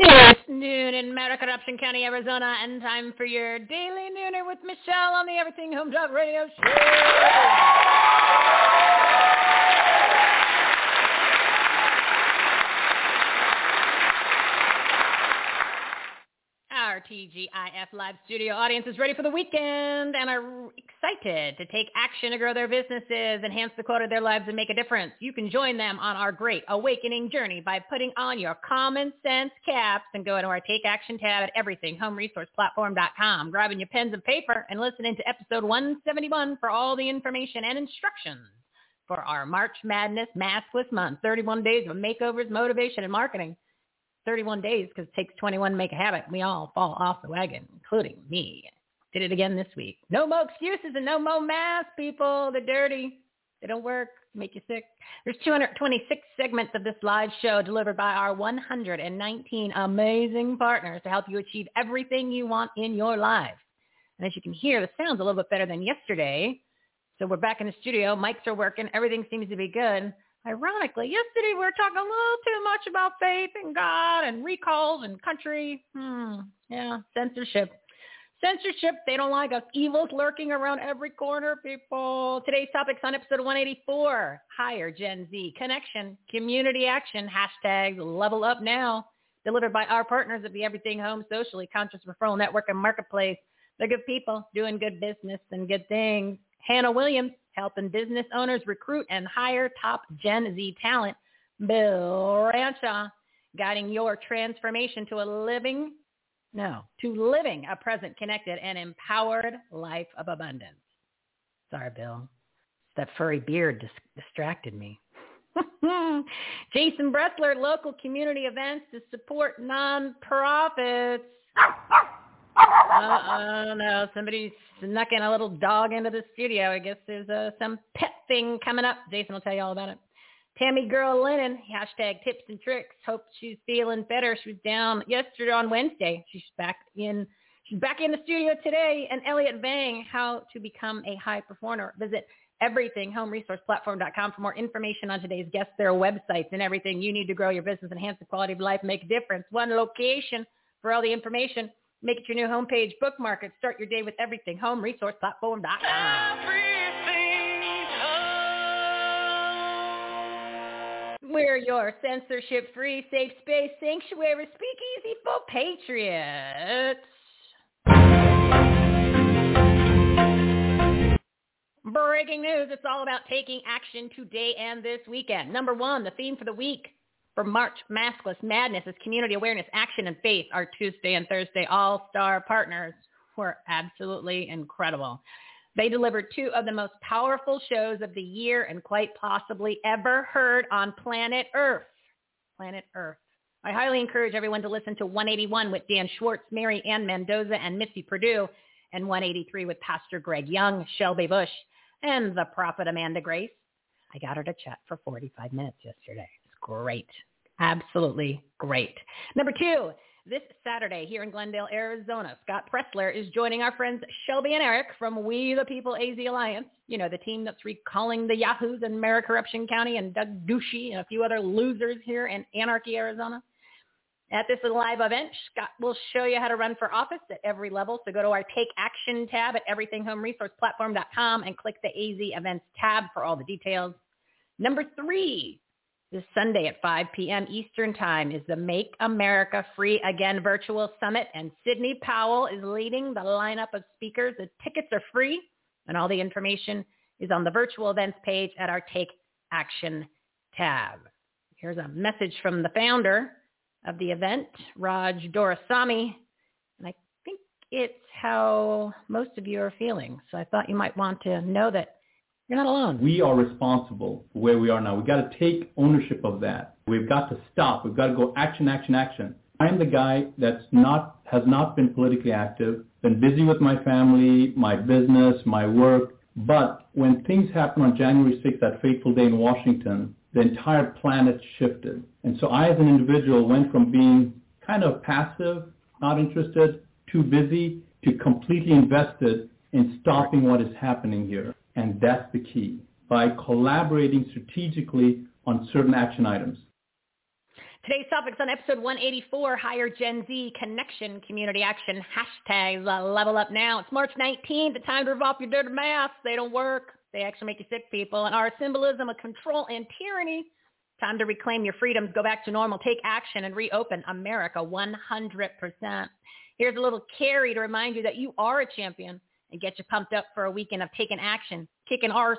It's noon in Maricopa County, Arizona, and time for your Daily Nooner with Michele on the Everything Home Talk Radio Show. Our TGIF live studio audience is ready for the weekend and are excited to take action to grow their businesses, enhance the quality of their lives, and make a difference. You can join them on our great awakening journey by putting on your common sense caps and going to our Take Action tab at everythinghomeresourceplatform.com, grabbing your pens and paper and listening to episode 171 for all the information and instructions for our March Madness Maskless Month, 31 days of makeovers, motivation, and marketing. 31 days because it takes 21 to make a habit. We all fall off the wagon, including me. Did it again this week. No more excuses and no more masks, people. They're dirty. They don't work. Make you sick. There's 226 segments of this live show delivered by our 119 amazing partners to help you achieve everything you want in your life. And as you can hear, the sound's a little bit better than yesterday. So we're back in the studio. Mics are working. Everything seems to be good. Ironically, yesterday we were talking a little too much about faith and God and recalls and country. Yeah, censorship. Censorship, they don't like us. Evil's lurking around every corner, people. Today's topic's on episode 184, Higher Gen Z, Connection, Community Action, hashtag Level Up Now, delivered by our partners of the Everything Home Socially Conscious Referral Network and Marketplace. They're good people doing good business and good things. Hannah Williams, helping business owners recruit and hire top Gen Z talent. Bill Ranshaw, guiding your transformation to living a present, connected, and empowered life of abundance. Sorry, Bill. That furry beard distracted me. Jason Bressler, local community events to support nonprofits. Oh, no. Somebody snuck in a little dog into the studio. I guess there's some pet thing coming up. Jason will tell you all about it. Tami-Girl Linnan, hashtag tips and tricks. Hope she's feeling better. She was down yesterday on Wednesday. She's back in the studio today. And Elliott Vang, how to become a high performer. Visit everythinghomeresourceplatform.com for more information on today's guests, their websites, and everything you need to grow your business, enhance the quality of life, make a difference. One location for all the information. Make it your new homepage. Bookmark it. Start your day with Everything Home Resource Platform. We're your censorship-free, safe space, sanctuary, speakeasy for patriots. Breaking news. It's all about taking action today and this weekend. Number one, the theme for the week. For March Maskless Madness is Community Awareness, Action, and Faith. Our Tuesday and Thursday all-star partners were absolutely incredible. They delivered two of the most powerful shows of the year and quite possibly ever heard on planet Earth. I highly encourage everyone to listen to 181 with Dan Schwartz, Mary Ann Mendoza, and Missy Perdue, and 183 with Pastor Greg Young, Shelby Bush, and the prophet Amanda Grace. I got her to chat for 45 minutes yesterday. Great. Absolutely great. Number two, This Saturday here in Glendale, Arizona, Scott Pressler is joining our friends Shelby and Eric from We the People AZ Alliance, you know, the team that's recalling the yahoos in Mayor Corruption County and Doug Ducey and a few other losers here in Anarchy, Arizona. At this live event, Scott will show you how to run for office at every level. So go to our Take Action tab at everythinghomeresourceplatform.com and click the AZ Events tab for all the details. Number 3, this Sunday at 5 p.m. Eastern Time is the Make America Free Again Virtual Summit, and Sydney Powell is leading the lineup of speakers. The tickets are free, and all the information is on the virtual events page at our Take Action tab. Here's a message from the founder of the event, Raj Dorasamy, and I think it's how most of you are feeling. So I thought you might want to know that you're not alone. We are responsible for where we are now. We've got to take ownership of that. We've got to stop. We've got to go action, action, action. I'm the guy that's has not been politically active, been busy with my family, my business, my work. But when things happened on January 6th, that fateful day in Washington, the entire planet shifted. And so I, as an individual, went from being kind of passive, not interested, too busy, to completely invested in stopping what is happening here. And that's the key, by collaborating strategically on certain action items. Today's topics on episode 184, Hire Gen Z, Connection, Community Action, hashtags, Level Up Now. It's March 19th, the time to revolve your dirty masks. They don't work. They actually make you sick, people. And our symbolism of control and tyranny. Time to reclaim your freedoms, go back to normal, take action, and reopen America 100%. Here's a little carry to remind you that you are a champion and get you pumped up for a weekend of taking action, kicking arse,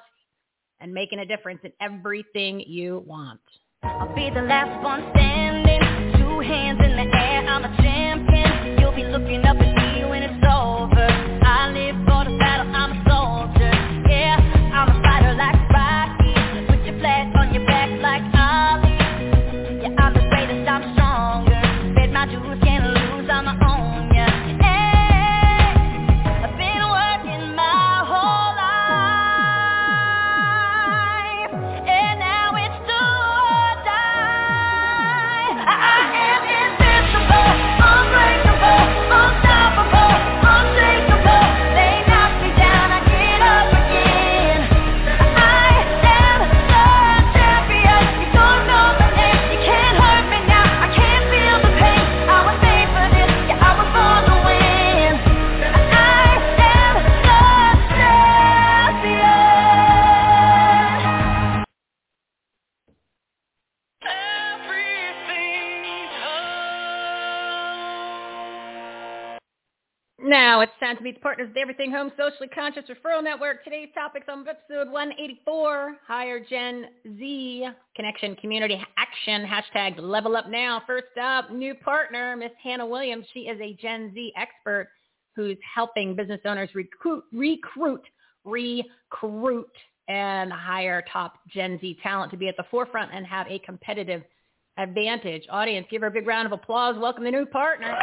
and making a difference in everything you want. I'll be the last one standing, 2 hands in the air, I'm a champion. You'll be looking up at me when it's over. I live for the battle, I'm a soldier. Yeah, I'm a fighter like Rocky. Put your flag on your back like Ollie. Yeah, I'm the greatest, I'm stronger. Bet my dues, can't lose, I'm my own. Now it's time to meet the partners of the Everything Home Socially Conscious Referral Network. Today's topics on episode 184, Hire Gen Z, Connection, Community, Action, hashtag Level Up Now. First up, new partner, Miss Hannah Williams. She is a Gen Z expert who's helping business owners recruit, and hire top Gen Z talent to be at the forefront and have a competitive advantage. Audience, give her a big round of applause. Welcome the new partner.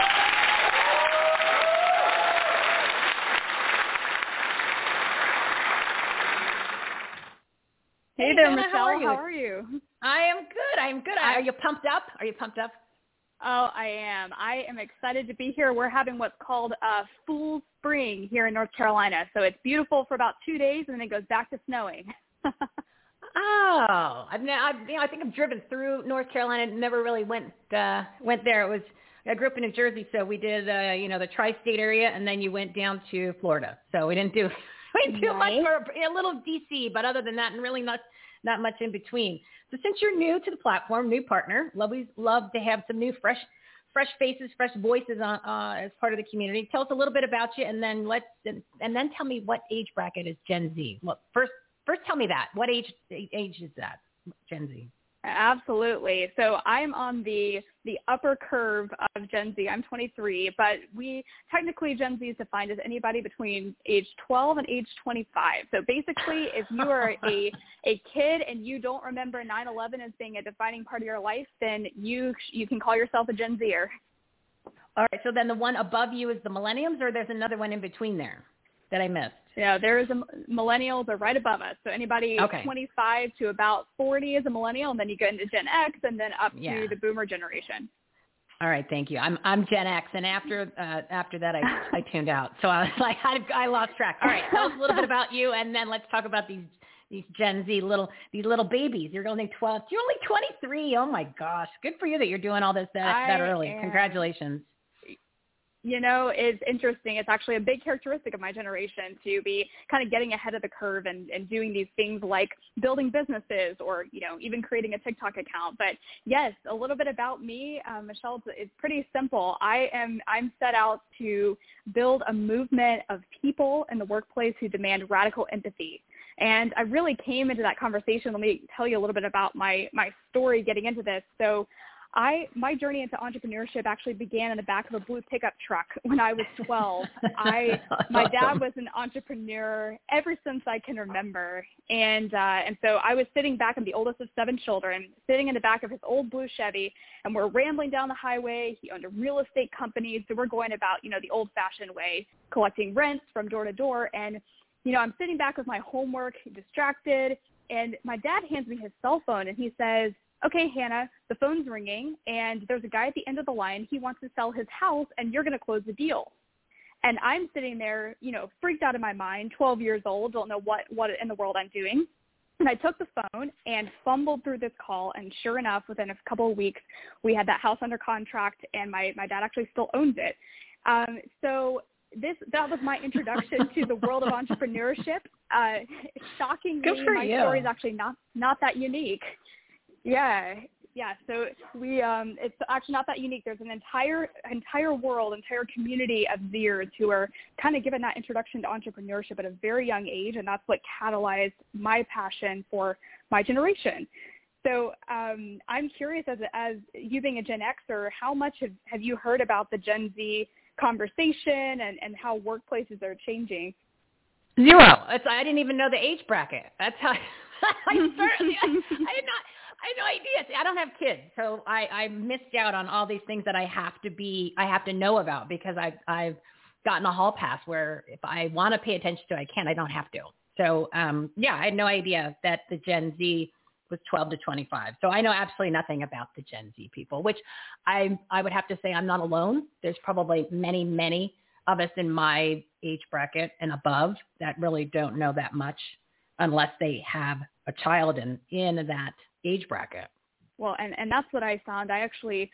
Hey there, Michele. How are you? I am good. Are you pumped up? Oh, I am. I am excited to be here. We're having what's called Fool's Spring here in North Carolina. So it's beautiful for about 2 days, and then it goes back to snowing. Oh, I think I've driven through North Carolina and never really went there. It was, I grew up in New Jersey, so we did the tri-state area, and then you went down to Florida. So we didn't do. Too much for a little DC, but other than that, and really not much in between. So since you're new to the platform, new partner, we love to have some new fresh faces, fresh voices on, as part of the community. Tell us a little bit about you, and then then tell me what age bracket is Gen Z. Well, first tell me that. What age is that, Gen Z? Absolutely. So I'm on the upper curve of Gen Z. I'm 23, but Gen Z is defined as anybody between age 12 and age 25. So basically, if you are a kid and you don't remember 9/11 as being a defining part of your life, then you can call yourself a Gen Zer. All right. So then the one above you is the millennials, or there's another one in between there that I missed? Yeah, millennials are right above us. So anybody 25 to about 40 is a millennial, and then you go into Gen X, and then up to the boomer generation. All right, thank you. I'm Gen X, and after that, I tuned out. So I was like, I lost track. All right, tell us a little bit about you, and then let's talk about these Gen Z little babies. You're only 12. You're only 23. Oh my gosh, good for you that you're doing all this that early. Congratulations. You know, it's interesting. It's actually a big characteristic of my generation to be kind of getting ahead of the curve and doing these things like building businesses or, you know, even creating a TikTok account. But yes, a little bit about me, Michele, it's pretty simple. I'm set out to build a movement of people in the workplace who demand radical empathy. And I really came into that conversation. Let me tell you a little bit about my story getting into this. So my journey into entrepreneurship actually began in the back of a blue pickup truck when I was 12. My dad was an entrepreneur ever since I can remember. And so I was sitting back, I'm the oldest of 7 children, sitting in the back of his old blue Chevy, and we're rambling down the highway. He owned a real estate company. So we're going about, you know, the old-fashioned way, collecting rents from door to door. And, you know, I'm sitting back with my homework, distracted, and my dad hands me his cell phone, and he says, "Okay, Hannah, the phone's ringing, and there's a guy at the end of the line. He wants to sell his house, and you're going to close the deal." And I'm sitting there, you know, freaked out of my mind, 12 years old, don't know what in the world I'm doing. And I took the phone and fumbled through this call, and sure enough, within a couple of weeks, we had that house under contract, and my dad actually still owns it. That was my introduction to the world of entrepreneurship. Shockingly, my story is actually not that unique. Yeah. So it's actually not that unique. There's an entire world, entire community of Zers who are kind of given that introduction to entrepreneurship at a very young age, and that's what catalyzed my passion for my generation. So I'm curious, as you being a Gen Xer, how much have you heard about the Gen Z conversation and how workplaces are changing? Zero. I didn't even know the age bracket. That's how I did not. I have no idea. See, I don't have kids, so I missed out on all these things that I have to know about because I've gotten a hall pass where if I want to pay attention to it, I can. I don't have to. So I had no idea that the Gen Z was 12 to 25. So I know absolutely nothing about the Gen Z people, which I would have to say I'm not alone. There's probably many, many of us in my age bracket and above that really don't know that much unless they have a child in that age bracket. Well, and that's what I found. I actually,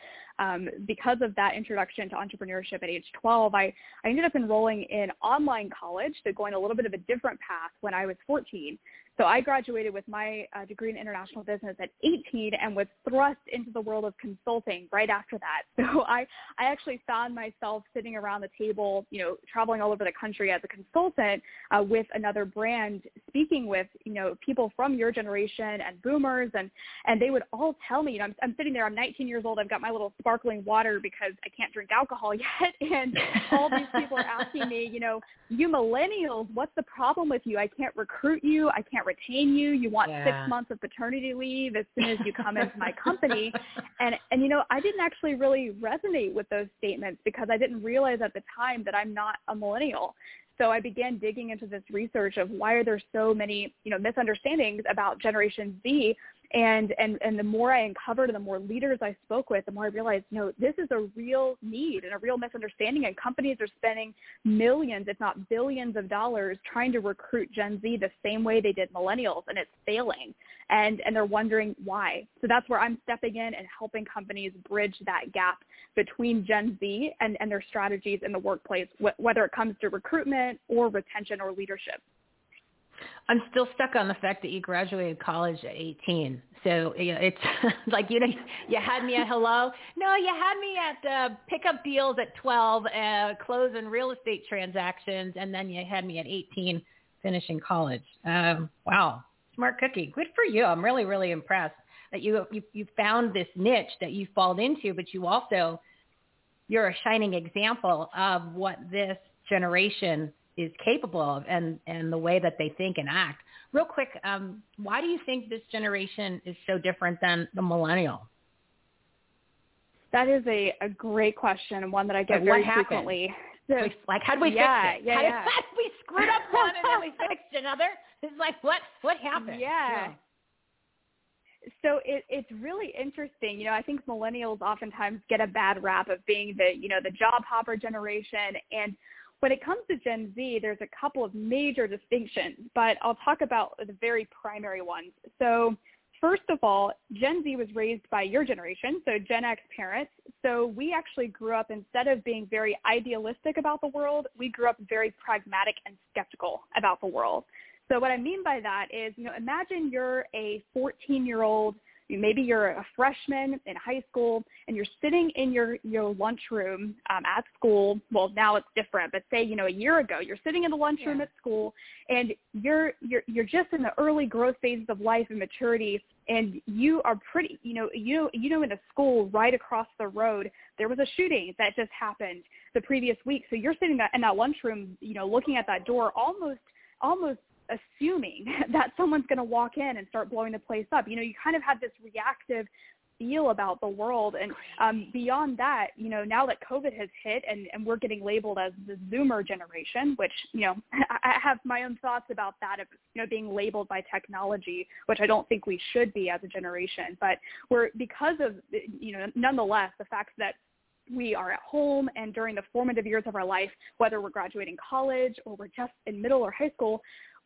because of that introduction to entrepreneurship at age 12, I ended up enrolling in online college, so going a little bit of a different path when I was 14. So I graduated with my degree in international business at 18 and was thrust into the world of consulting right after that. So I actually found myself sitting around the table, you know, traveling all over the country as a consultant with another brand, speaking with, you know, people from your generation and boomers. And they would all tell me, you know, I'm sitting there, I'm 19 years old. I've got my little sparkling water because I can't drink alcohol yet. And all these people are asking me, you know, you millennials, what's the problem with you? I can't recruit you. I can't retain you. You want 6 months of paternity leave as soon as you come into my company. And, you know, I didn't actually really resonate with those statements because I didn't realize at the time that I'm not a millennial. So I began digging into this research of why are there so many, you know, misunderstandings about Generation Z. And the more I uncovered and the more leaders I spoke with, the more I realized, no, this is a real need and a real misunderstanding. And companies are spending millions, if not billions of dollars trying to recruit Gen Z the same way they did millennials, and it's failing. And they're wondering why. So that's where I'm stepping in and helping companies bridge that gap between Gen Z and their strategies in the workplace, whether it comes to recruitment or retention or leadership. I'm still stuck on the fact that you graduated college at 18. So it's like, you know, you had me at hello. No, you had me at pickup deals at 12, closing real estate transactions, and then you had me at 18 finishing college. Wow. Smart cookie. Good for you. I'm really, really impressed that you found this niche that you fall into, but you also, you're a shining example of what this generation is capable of and the way that they think and act. Real quick, why do you think this generation is so different than the millennial? That is a great question, and one that I get very frequently. So, like, how did we fix it? How did we screwed up one and then we fixed another? It's like, what happened? Yeah. So it's really interesting. You know, I think millennials oftentimes get a bad rap of being the, you know, the job hopper generation. And when it comes to Gen Z, there's a couple of major distinctions, but I'll talk about the very primary ones. So first of all, Gen Z was raised by your generation, so Gen X parents. So we actually grew up, instead of being very idealistic about the world, we grew up very pragmatic and skeptical about the world. So what I mean by that is, you know, imagine you're a 14-year-old, maybe you're a freshman in high school, and you're sitting in your lunchroom at school. Well, now it's different, but say, you know, a year ago, you're sitting in the lunchroom at school, and you're just in the early growth phases of life and maturity, and you are pretty, you know, in a school right across the road, there was a shooting that just happened the previous week. So you're sitting in that lunchroom, you know, looking at that door, almost assuming that someone's going to walk in and start blowing the place up. You know, you kind of have this reactive feel about the world. And beyond that, you know, now that COVID has hit and we're getting labeled as the Zoomer generation, which, you know, I have my own thoughts about that, of, you know, being labeled by technology, which I don't think we should be as a generation. But we're, because of, you know, nonetheless, the fact that we are at home and during the formative years of our life, whether we're graduating college or we're just in middle or high school,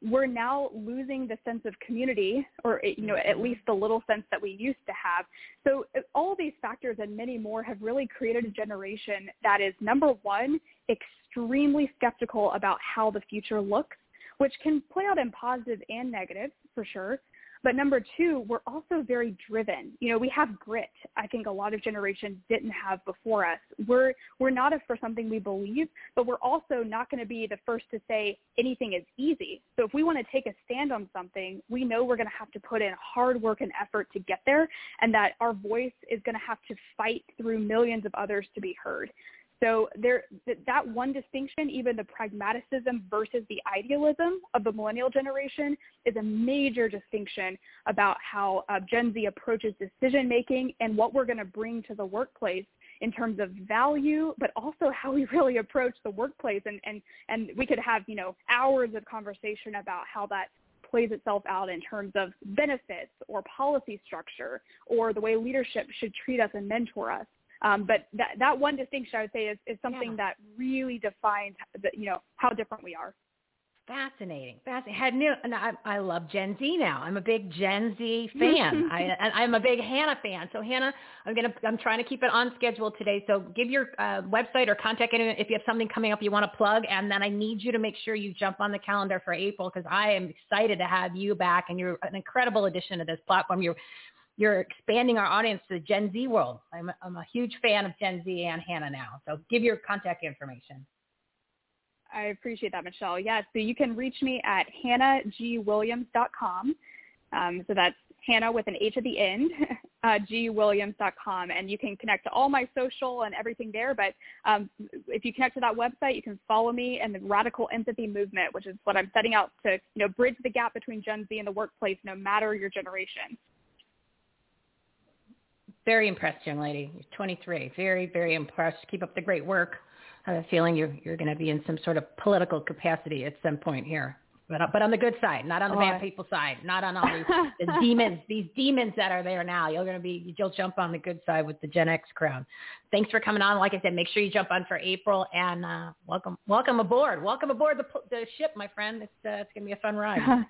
we're now losing the sense of community, or, you know, at least the little sense that we used to have. So all these factors and many more have really created a generation that is, number one, extremely skeptical about how the future looks, which can play out in positive and negative for sure. But number two, we're also very driven. You know, we have grit. I think a lot of generations didn't have before us. We're not for something we believe, but we're also not going to be the first to say anything is easy. So if we want to take a stand on something, we know we're going to have to put in hard work and effort to get there, and that our voice is going to have to fight through millions of others to be heard. So that one distinction, even the pragmaticism versus the idealism of the millennial generation, is a major distinction about how Gen Z approaches decision-making and what we're going to bring to the workplace in terms of value, but also how we really approach the workplace. And we could have, you know, hours of conversation about how that plays itself out in terms of benefits or policy structure or the way leadership should treat us and mentor us. But that one distinction, I would say, is something that really defines, you know, how different we are. Fascinating. I love Gen Z now. I'm a big Gen Z fan. I'm a big Hannah fan. So Hannah, I'm trying to keep it on schedule today. So give your website or contact anyone if you have something coming up you want to plug. And then I need you to make sure you jump on the calendar for April, because I am excited to have you back. And you're an incredible addition to this platform. You're expanding our audience to the Gen Z world. I'm a huge fan of Gen Z and Hannah now. So give your contact information. I appreciate that, Michelle. Yes, yeah, so you can reach me at hannahgwilliams.com. So that's Hannah with an H at the end, gwilliams.com. And you can connect to all my social and everything there. But if you connect to that website, you can follow me in the Radical Empathy Movement, which is what I'm setting out to, you know, bridge the gap between Gen Z and the workplace, no matter your generation. Very impressed, young lady. You're 23. Very, very impressed. Keep up the great work. I have a feeling you're going to be in some sort of political capacity at some point here, but on the good side, not on the bad people side, not on all these demons that are there now. You'll jump on the good side with the Gen X crowd. Thanks for coming on. Like I said, make sure you jump on for April, and welcome aboard. Welcome aboard the ship, my friend. It's going to be a fun ride.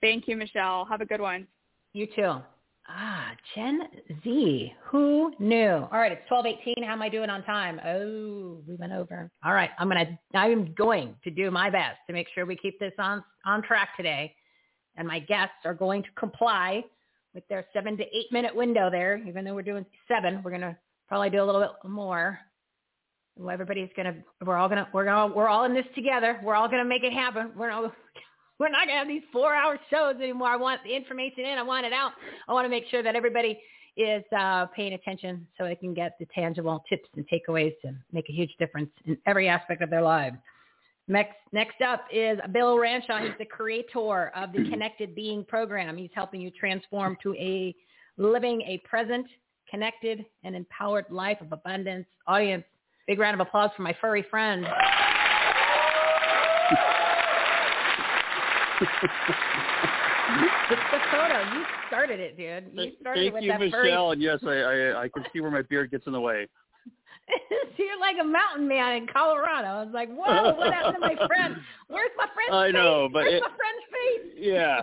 Thank you, Michelle. Have a good one. You too. Gen Z. Who knew? All right, it's 12:18. How am I doing on time? Oh, we went over. All right, I'm going to do my best to make sure we keep this on track today. And my guests are going to comply with their 7 to 8 minute window there. Even though we're doing 7, we're going to probably do a little bit more. Everybody's going to. We're all in this together. We're all going to make it happen. We're not going to have these 4-hour shows anymore. I want the information in. I want it out. I want to make sure that everybody is paying attention so they can get the tangible tips and takeaways to make a huge difference in every aspect of their lives. Next up is Bill Ranshaw. He's the creator of the Connected Being program. He's helping you transform to living a present, connected, and empowered life of abundance. Audience, big round of applause for my furry friend. It's the photo. You started it, dude. You started Thank with you, that Michelle. And yes, I can see where my beard gets in the way. So you're like a mountain man in Colorado. I was like, whoa, what happened to my friend? Where's my friend's face? I know, but where's my friend's face? Yeah.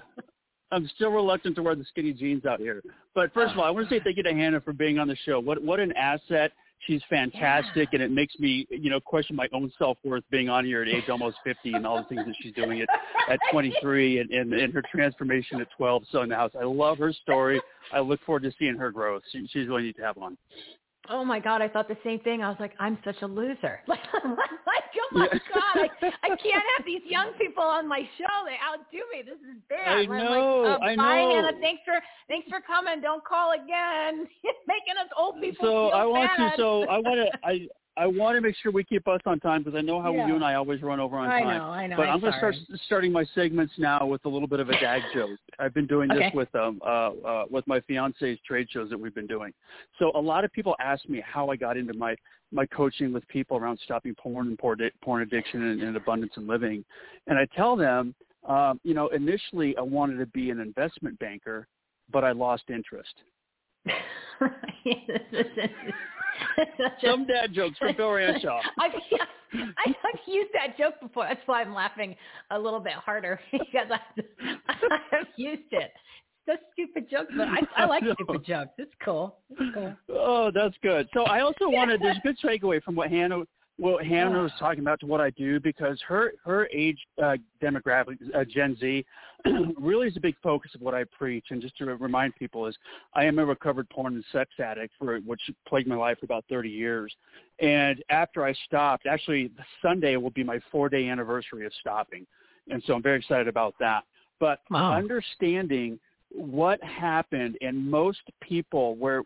I'm still reluctant to wear the skinny jeans out here. But first of all, I want to say thank you to Hannah for being on the show. What an asset. She's fantastic, yeah. And it makes me, question my own self-worth being on here at age almost 50 and all the things that she's doing at 23 and her transformation at 12. So in the house, I love her story. I look forward to seeing her growth. She's really neat to have on. Oh, my God, I thought the same thing. I was like, I'm such a loser. Like, oh, my God, I can't have these young people on my show. They outdo me. This is bad. I know. Bye, Hannah. Thanks for coming. Don't call again. Making us old people I want to make sure we keep us on time because I know how you and I always run over on time. I know. But I'm going to starting my segments now with a little bit of a dad joke. I've been doing this with my fiance's trade shows that we've been doing. So a lot of people ask me how I got into my coaching with people around stopping porn addiction and abundance and living. And I tell them, initially I wanted to be an investment banker, but I lost interest. Some dad jokes from Bill Ranshaw. I've used that joke before. That's why I'm laughing a little bit harder because I've used it. It's a stupid joke, but I like stupid jokes. It's cool. Oh, that's good. So I also wanted there's a good takeaway from what Hannah was talking about to what I do because her age demographic, Gen Z, really is a big focus of what I preach. And just to remind people is I am a recovered porn and sex addict, which plagued my life for about 30 years. And after I stopped, actually Sunday will be my 4-day anniversary of stopping. And so I'm very excited about that. But understanding what happened, and most people where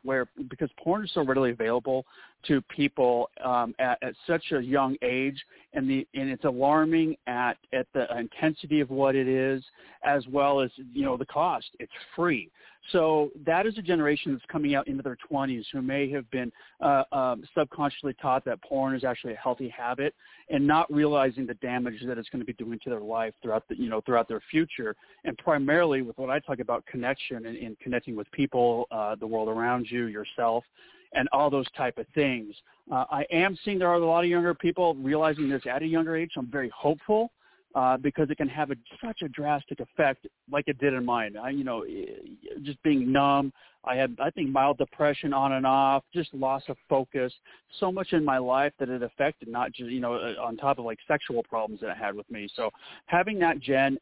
because porn is so readily available to people at such a young age, and it's alarming at the intensity of what it is, as well as the cost. It's free. So that is a generation that's coming out into their 20s who may have been subconsciously taught that porn is actually a healthy habit, and not realizing the damage that it's going to be doing to their life throughout their future, and primarily with what I talk about connection and connecting with people, the world around you, yourself, and all those type of things. I am seeing there are a lot of younger people realizing this at a younger age. So I'm very hopeful. Because it can have such a drastic effect, like it did in mine. Just being numb. I had, I think, mild depression on and off, just loss of focus. So much in my life that it affected, not just on top of like sexual problems that it had with me. So having that Gen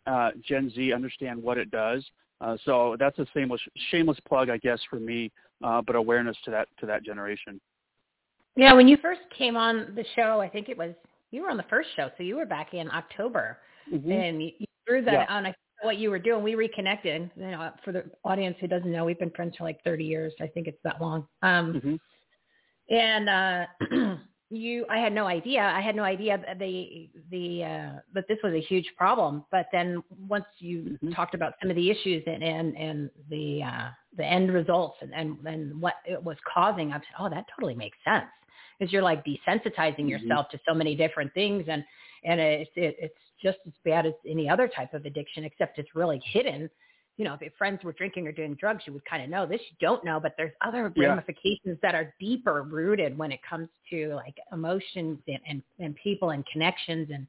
Z understand what it does. So that's a shameless plug, I guess, for me, but awareness to that generation. Yeah, when you first came on the show, I think it was. You were on the first show, so you were back in October, and you threw that on. I saw what you were doing. We reconnected. For the audience who doesn't know, we've been friends for like 30 years. I think it's that long. And I had no idea that this was a huge problem. But then once you talked about some of the issues and the end results and what it was causing, I said, oh, that totally makes sense. Because you're like desensitizing yourself to so many different things, and it's just as bad as any other type of addiction, except it's really hidden. If your friends were drinking or doing drugs, you would kind of know this. You don't know, but there's other ramifications that are deeper rooted when it comes to like emotions and people and connections and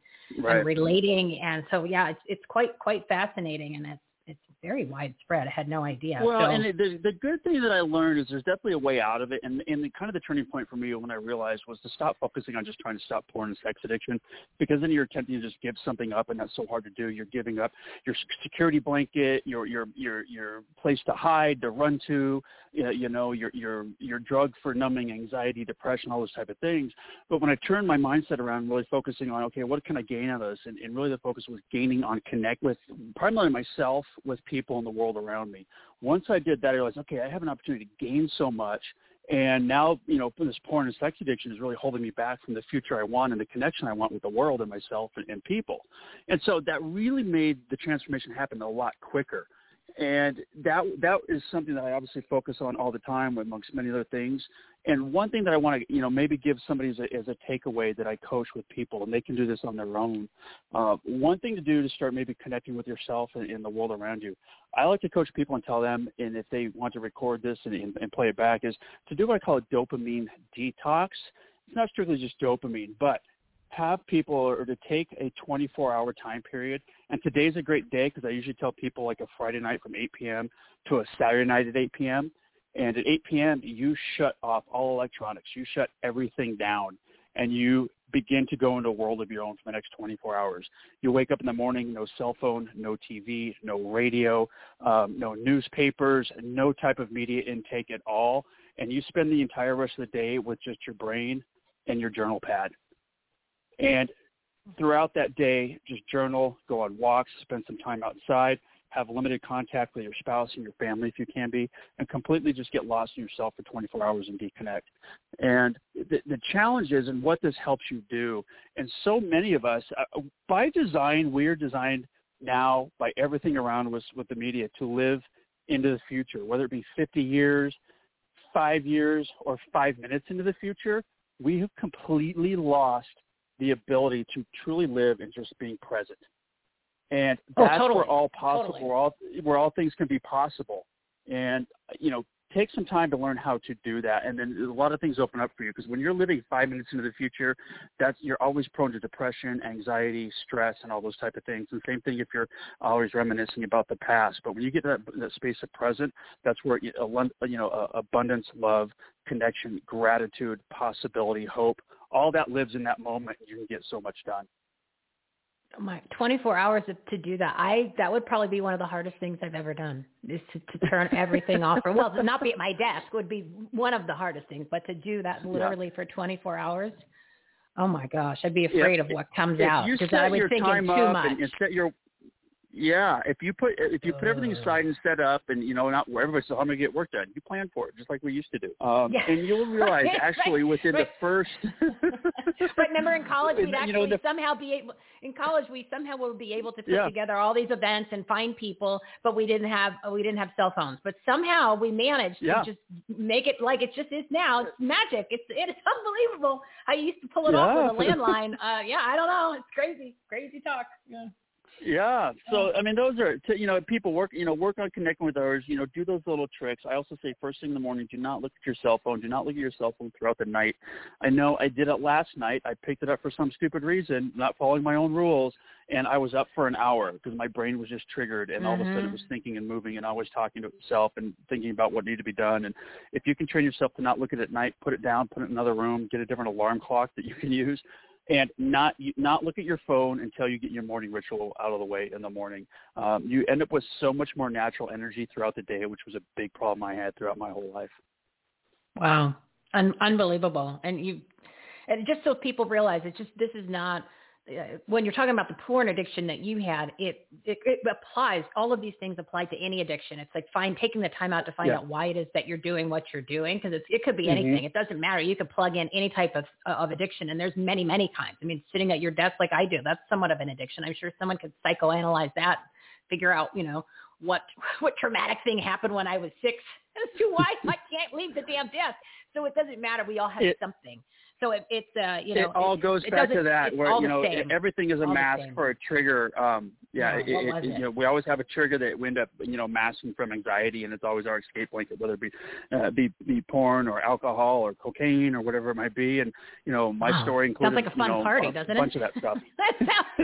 relating. And so, it's quite fascinating, and it's very widespread. I had no idea. Well, the good thing that I learned is there's definitely a way out of it. And kind of the turning point for me when I realized was to stop focusing on just trying to stop porn and sex addiction, because then you're attempting to just give something up, and that's so hard to do. You're giving up your security blanket, your place to hide, to run to, your drug for numbing anxiety, depression, all those type of things. But when I turned my mindset around, really focusing on, okay, what can I gain out of this? And really the focus was gaining on connect with primarily myself, with people in the world around me. Once I did that, I realized, okay, I have an opportunity to gain so much. And now, this porn and sex addiction is really holding me back from the future I want and the connection I want with the world and myself and people. And so that really made the transformation happen a lot quicker. And that is something that I obviously focus on all the time amongst many other things. And one thing that I want to, maybe give somebody as a takeaway that I coach with people, and they can do this on their own. One thing to do to start maybe connecting with yourself and the world around you. I like to coach people and tell them, and if they want to record this and play it back, is to do what I call a dopamine detox. It's not strictly just dopamine, but have people or to take a 24-hour time period. And today's a great day because I usually tell people like a Friday night from 8 p.m. to a Saturday night at 8 p.m. And at 8 p.m., you shut off all electronics. You shut everything down, and you begin to go into a world of your own for the next 24 hours. You wake up in the morning, no cell phone, no TV, no radio, no newspapers, no type of media intake at all. And you spend the entire rest of the day with just your brain and your journal pad. And throughout that day, just journal, go on walks, spend some time outside, have limited contact with your spouse and your family if you can be, and completely just get lost in yourself for 24 hours and deconnect. And the challenge is, and what this helps you do, and so many of us, by design, we are designed now by everything around us with the media to live into the future, whether it be 50 years, 5 years, or 5 minutes into the future. We have completely lost the ability to truly live and just being present. And that's where all possible, totally. where all things can be possible. And, take some time to learn how to do that. And then a lot of things open up for you, because when you're living 5 minutes into the future, you're always prone to depression, anxiety, stress, and all those type of things. And same thing if you're always reminiscing about the past. But when you get to that space of present, that's where, abundance, love, connection, gratitude, possibility, hope, all that lives in that moment. You can get so much done. My 24 hours to do that. That would probably be one of the hardest things I've ever done, is to turn everything off. Or, well, to not be at my desk would be one of the hardest things, but to do that literally for 24 hours. Oh my gosh. I'd be afraid of what comes out, because I was thinking too much. If you put everything aside and set up, and not everybody's like, I'm going to get work done. You plan for it, just like we used to do. And you'll realize within the first. But remember, in college, we somehow will be able to put together all these events and find people, but we didn't have cell phones. But somehow we managed to just make it like it just is now. It's magic. It is unbelievable. I used to pull it off with a landline. I don't know. It's crazy talk. Yeah. Yeah. So, those are, people work on connecting with others, do those little tricks. I also say first thing in the morning, do not look at your cell phone. Do not look at your cell phone throughout the night. I know I did it last night. I picked it up for some stupid reason, not following my own rules. And I was up for an hour because my brain was just triggered. And all of a sudden it was thinking and moving and always talking to itself and thinking about what needed to be done. And if you can train yourself to not look at it at night, put it down, put it in another room, get a different alarm clock that you can use. And not look at your phone until you get your morning ritual out of the way in the morning. You end up with so much more natural energy throughout the day, which was a big problem I had throughout my whole life. Wow. Unbelievable. And just so people realize, this is not, when you're talking about the porn addiction that you had, it applies, all of these things apply to any addiction. It's like taking the time out to find out why it is that you're doing what you're doing, because it could be anything. It doesn't matter. You could plug in any type of addiction, and there's many, many kinds. Sitting at your desk like I do, that's somewhat of an addiction. I'm sure someone could psychoanalyze that, figure out, what traumatic thing happened when I was 6 as to why I can't leave the damn desk. So it doesn't matter. We all have something. So it's it all goes back to that, where everything is a mask for a trigger. We always have a trigger that we end up masking from anxiety, and it's always our escape blanket, whether it be porn or alcohol or cocaine or whatever it might be. And my story includes sounds like a fun party, doesn't it? A bunch of that stuff. That sounds I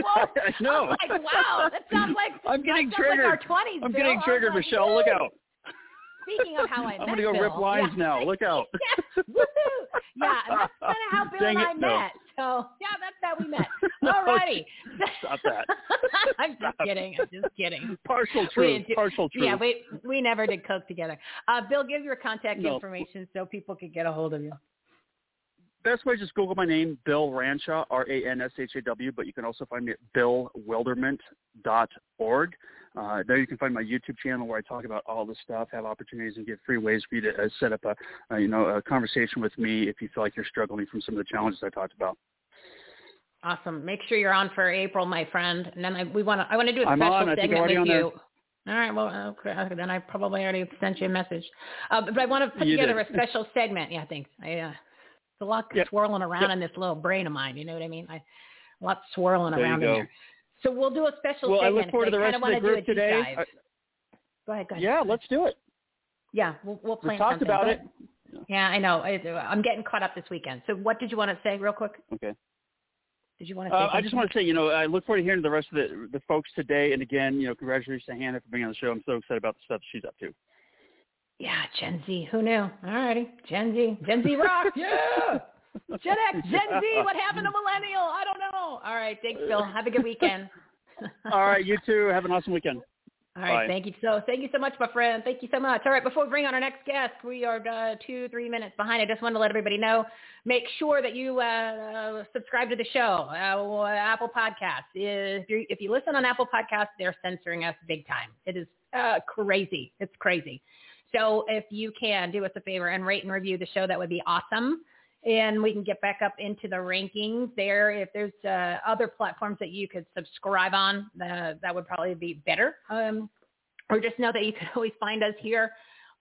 know. I'm like, wow, that sounds like I'm getting triggered. Like our 20s, I'm getting triggered, like, Michele. Look out. Speaking of how I'm going to go Bill, rip lines now. Look out. Yeah, and that's kind of how Bill met. So, that's how we met. All righty. Stop that. I'm just kidding. Partial truth. Yeah, we never did coke together. Bill, give your contact information so people could get a hold of you. Best way, just Google my name, Bill Ranshaw, R-A-N-S-H-A-W, but you can also find me at billwildermint.org. There you can find my YouTube channel where I talk about all this stuff, have opportunities, and get free ways for you to set up a conversation with me if you feel like you're struggling from some of the challenges I talked about. Awesome. Make sure you're on for April, my friend. And then I want to do a special segment with you. All right. Well, okay. Then I probably already sent you a message. But I want to put together a special segment. Yeah, thanks. It's a lot swirling around in this little brain of mine. You know what I mean? A lot swirling around in there. So we'll do a special segment. Well, I look forward to the rest of the group today. Go ahead. Yeah, let's do it. Yeah, we'll plan something. We talked about it. Yeah, I know. I'm getting caught up this weekend. So what did you want to say real quick? Okay. Did you want to say something? I just want to say, I look forward to hearing the rest of the folks today. And again, congratulations to Hannah for being on the show. I'm so excited about the stuff she's up to. Yeah, Gen Z. Who knew? All righty. Gen Z. Gen Z rocks. Yeah. Gen X. Gen Z. What happened to millennial? I don't know. All right. Thanks, Bill. Have a good weekend. All right. You too. Have an awesome weekend. All right. Bye. Thank you so much, my friend. Thank you so much. All right. Before we bring on our next guest, we are 2-3 minutes behind. I just wanted to let everybody know, make sure that you subscribe to the show, Apple Podcasts. If you listen on Apple Podcasts, they're censoring us big time. It is crazy. It's crazy. So if you can do us a favor and rate and review the show, that would be awesome. And we can get back up into the rankings there. If there's other platforms that you could subscribe on, that would probably be better. Or just know that you can always find us here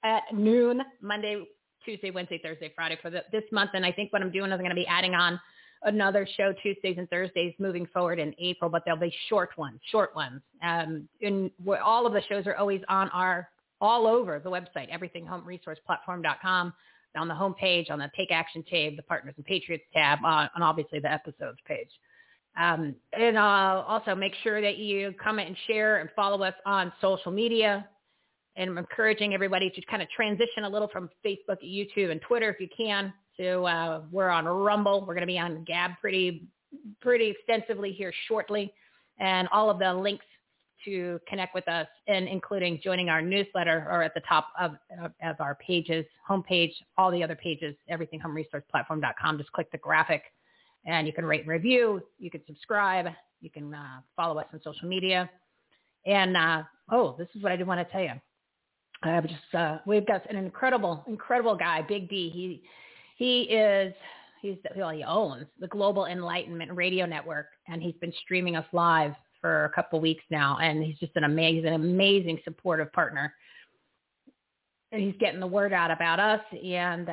at noon, Monday, Tuesday, Wednesday, Thursday, Friday for this month. And I think what I'm doing is I'm going to be adding on another show Tuesdays and Thursdays moving forward in April, but they'll be short ones. And all of the shows are always all over the website, everythinghomeresourceplatform.com. on the homepage, on the Take Action tab, the Partners and Patriots tab, and obviously the episodes page. And also make sure that you comment and share and follow us on social media. And I'm encouraging everybody to kind of transition a little from Facebook, YouTube, and Twitter if you can. So we're on Rumble. We're going to be on Gab pretty extensively here shortly. And all of the links to connect with us, and including joining our newsletter, are at the top of our pages, homepage, all the other pages, everythinghomeresourceplatform.com. Just click the graphic and you can rate and review. You can subscribe. You can follow us on social media. And, this is what I did want to tell you. We've got an incredible guy, Big D. He owns the Global Enlightenment Radio Network, and he's been streaming us live for a couple of weeks now, and he's just an amazing supportive partner. And he's getting the word out about us. And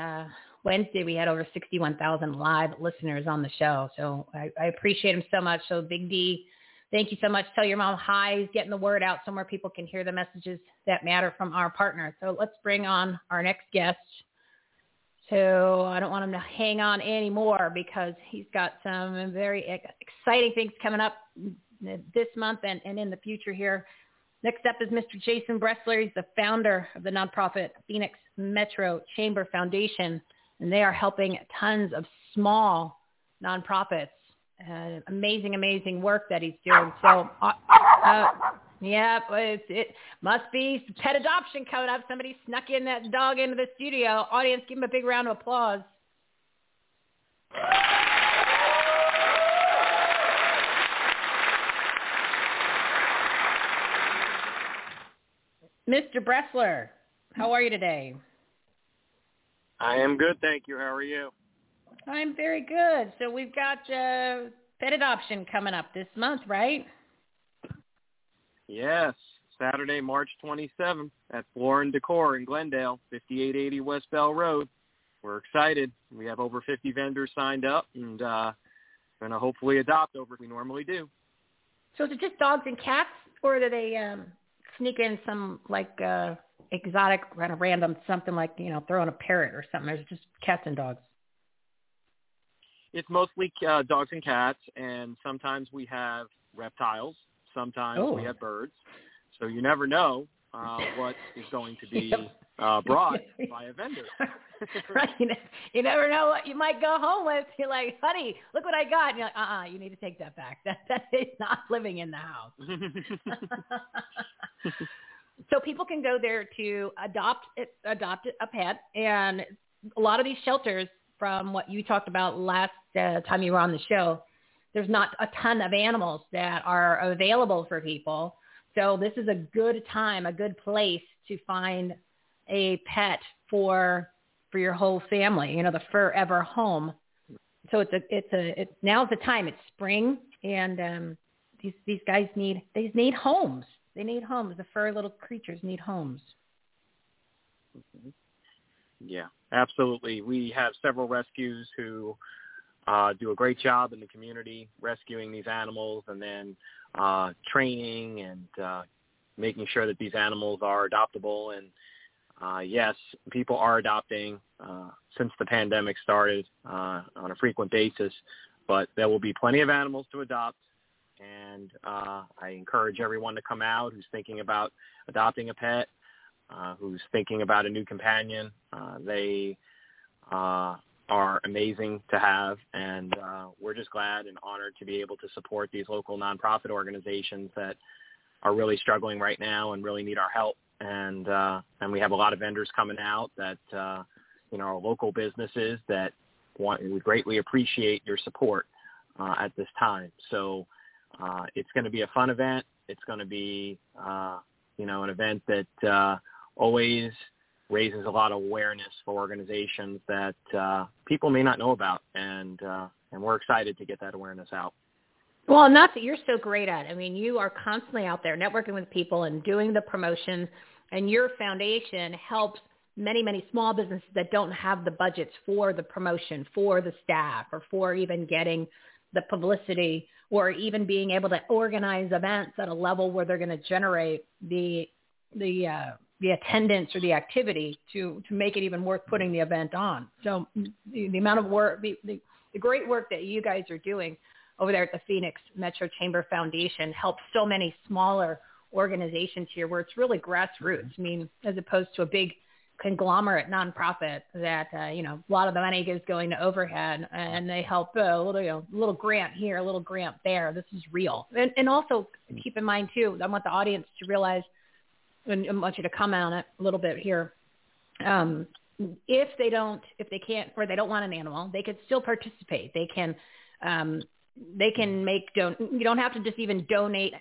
Wednesday we had over 61,000 live listeners on the show. So I appreciate him so much. So Big D, thank you so much. Tell your mom hi. He's getting the word out somewhere people can hear the messages that matter from our partners. So let's bring on our next guest. So I don't want him to hang on anymore because he's got some very exciting things coming up this month and in the future here. Next up is Mr. Jason Bressler. He's the founder of the nonprofit Phoenix Metro Chamber Foundation, and they are helping tons of small nonprofits. Amazing work that he's doing. So, it must be pet adoption coming up. Somebody snuck in that dog into the studio. Audience, give him a big round of applause. Mr. Bressler, how are you today? I am good, thank you. How are you? I'm very good. So we've got pet adoption coming up this month, right? Yes, Saturday, March 27th at Floor and Decor in Glendale, 5880 West Bell Road. We're excited. We have over 50 vendors signed up and going to hopefully adopt over what we normally do. So is it just dogs and cats, or do they sneak in some like exotic kind of random something like throwing a parrot or something? There's just cats and dogs. It's mostly dogs and cats, and sometimes we have reptiles. Sometimes we have birds. So you never know what is going to be brought by a vendor. Right. You never know what you might go home with. You're like, honey, look what I got. And you're like, you need to take that back. That is not living in the house. So people can go there to adopt a pet. And a lot of these shelters, from what you talked about last time you were on the show, there's not a ton of animals that are available for people. So this is a good time, a good place to find a pet for your whole family, the forever home. So now's the time. It's spring, and these guys need homes. They need homes. The furry little creatures need homes. Mm-hmm. Yeah, absolutely. We have several rescues who do a great job in the community rescuing these animals and then training and making sure that these animals are adoptable. And yes, people are adopting since the pandemic started on a frequent basis, but there will be plenty of animals to adopt. And I encourage everyone to come out who's thinking about adopting a pet, who's thinking about a new companion. They are amazing to have, and we're just glad and honored to be able to support these local nonprofit organizations that are really struggling right now and really need our help. And we have a lot of vendors coming out that, you know, are local businesses that we greatly appreciate your support at this time. So it's going to be a fun event. It's going to be, you know, an event that always raises a lot of awareness for organizations that people may not know about. And we're excited to get that awareness out. Well, not that you're so great at it. I mean, you are constantly out there networking with people and doing the promotions, and your foundation helps many, many small businesses that don't have the budgets for the promotion, for the staff, or for even getting the publicity, or even being able to organize events at a level where they're going to generate the attendance or the activity to make it even worth putting the event on. So the amount of work, the great work that you guys are doing over there at the Phoenix Metro Chamber Foundation helps so many smaller organizations here where it's really grassroots. I mean, as opposed to a big conglomerate nonprofit that, you know, a lot of the money is going to overhead, and they help a little, you know, little grant here, a little grant there. This is real. And also keep in mind too, I want the audience to realize, and I want you to comment on it a little bit here. If they can't, or they don't want an animal, they could still participate. They can make, you don't have to just even donate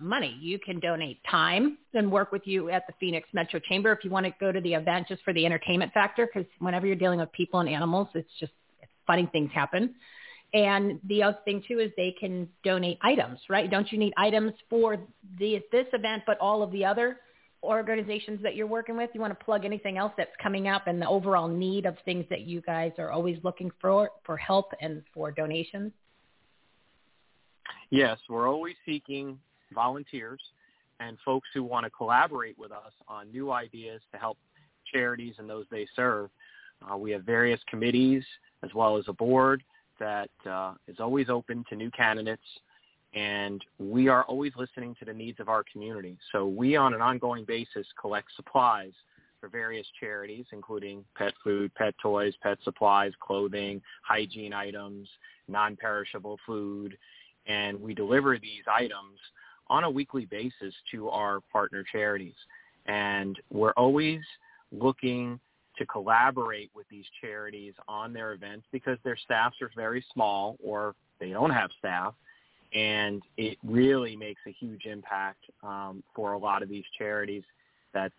money. You can donate time and work with you at the Phoenix Metro Chamber if you want to go to the event just for the entertainment factor, because whenever you're dealing with people and animals, it's just funny things happen. And the other thing too is they can donate items, right? Don't you need items for this event, but all of the other organizations that you're working with? You want to plug anything else that's coming up and the overall need of things that you guys are always looking for help and for donations? Yes, we're always seeking volunteers and folks who want to collaborate with us on new ideas to help charities and those they serve. We have various committees as well as a board that is always open to new candidates, and we are always listening to the needs of our community. So we, on an ongoing basis, collect supplies for various charities, including pet food, pet toys, pet supplies, clothing, hygiene items, non-perishable food. And we deliver these items on a weekly basis to our partner charities. And we're always looking to collaborate with these charities on their events because their staffs are very small or they don't have staff. And it really makes a huge impact for a lot of these charities that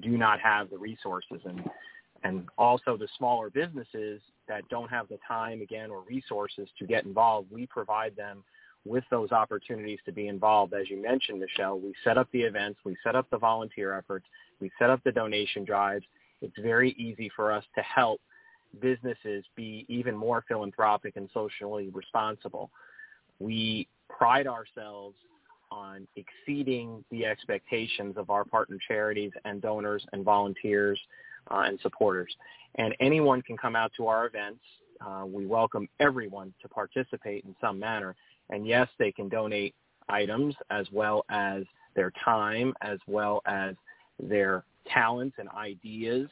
do not have the resources. And also the smaller businesses that don't have the time, again, or resources to get involved, we provide them with those opportunities to be involved. As you mentioned, Michelle, we set up the events, we set up the volunteer efforts, we set up the donation drives. It's very easy for us to help businesses be even more philanthropic and socially responsible. We pride ourselves on exceeding the expectations of our partner charities and donors and volunteers and supporters. And anyone can come out to our events. We welcome everyone to participate in some manner. And yes, they can donate items as well as their time, as well as their talents and ideas.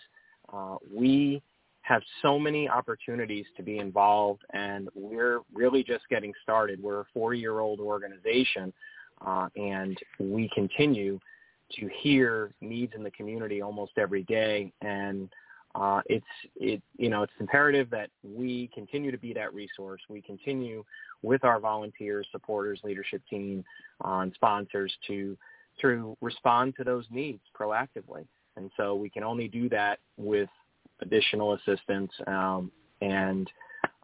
We have so many opportunities to be involved, and we're really just getting started. We're a 4-year-old organization, and we continue to hear needs in the community almost every day. And it's imperative that we continue to be that resource. We continue with our volunteers, supporters, leadership team, and sponsors to respond to those needs proactively. And so we can only do that with additional assistance. And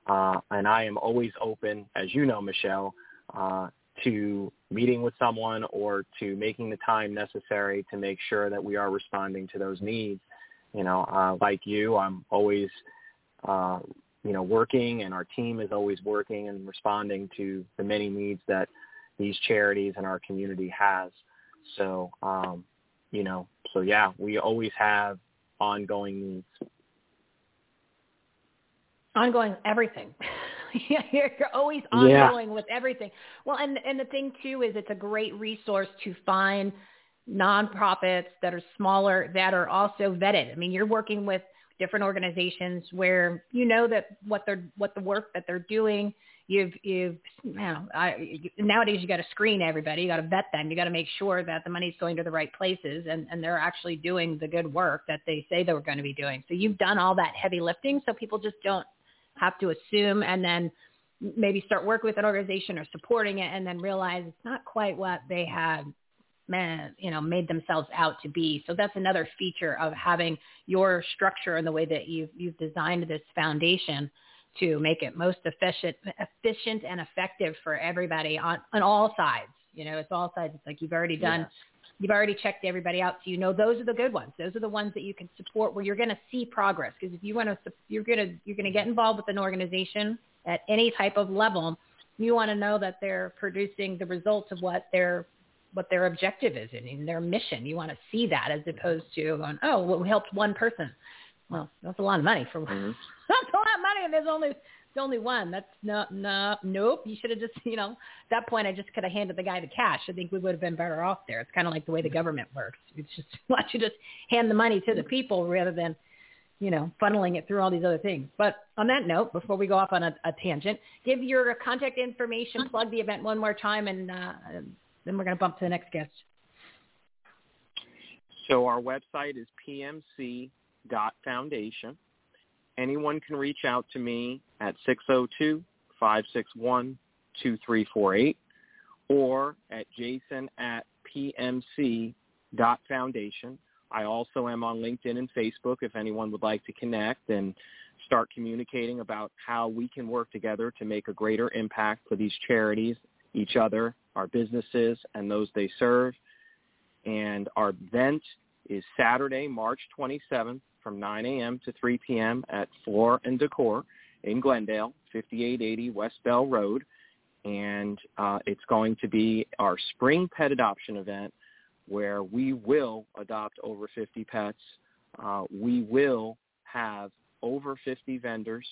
I am always open, as you know, Michelle, to meeting with someone or to making the time necessary to make sure that we are responding to those needs. You know, like you, I'm always, working, and our team is always working and responding to the many needs that these charities and our community has. So, we always have ongoing needs. Ongoing everything. You're always ongoing with everything. Well, and the thing too is it's a great resource to find nonprofits that are smaller that are also vetted. I mean, you're working with different organizations where you know that what the work that they're doing. Nowadays you got to screen everybody. You got to vet them. You got to make sure that the money's going to the right places and they're actually doing the good work that they say they were going to be doing. So you've done all that heavy lifting, so people just don't have to assume and then maybe start working with an organization or supporting it and then realize it's not quite what they had made themselves out to be. So that's another feature of having your structure and the way that you've designed this foundation to make it most efficient and effective for everybody on all sides. You know, it's all sides. It's like you've already checked everybody out. So, you know, those are the good ones. Those are the ones that you can support where you're going to see progress. Because if you want to, you're going to get involved with an organization at any type of level. You want to know that they're producing the results of what their objective is and their mission. You want to see that as opposed to going, oh, well, we helped one person. Well, that's a lot of money for one. That's a lot of money, and there's only one. That's nope. You should have just, at that point I just could have handed the guy the cash. I think we would have been better off there. It's kind of like the way the government works. It's just why don't you just hand the money to the people rather than, funneling it through all these other things. But on that note, before we go off on a tangent, give your contact information, plug the event one more time, and then we're going to bump to the next guest. So our website is PMC.foundation. Anyone can reach out to me at 602-561-2348 or at jason@pmc.foundation. I also am on LinkedIn and Facebook if anyone would like to connect and start communicating about how we can work together to make a greater impact for these charities, each other, our businesses, and those they serve. And our event is Saturday, March 27th, from 9 a.m. to 3 p.m. at Floor and Decor in Glendale, 5880 West Bell Road. And it's going to be our spring pet adoption event where we will adopt over 50 pets. We will have over 50 vendors,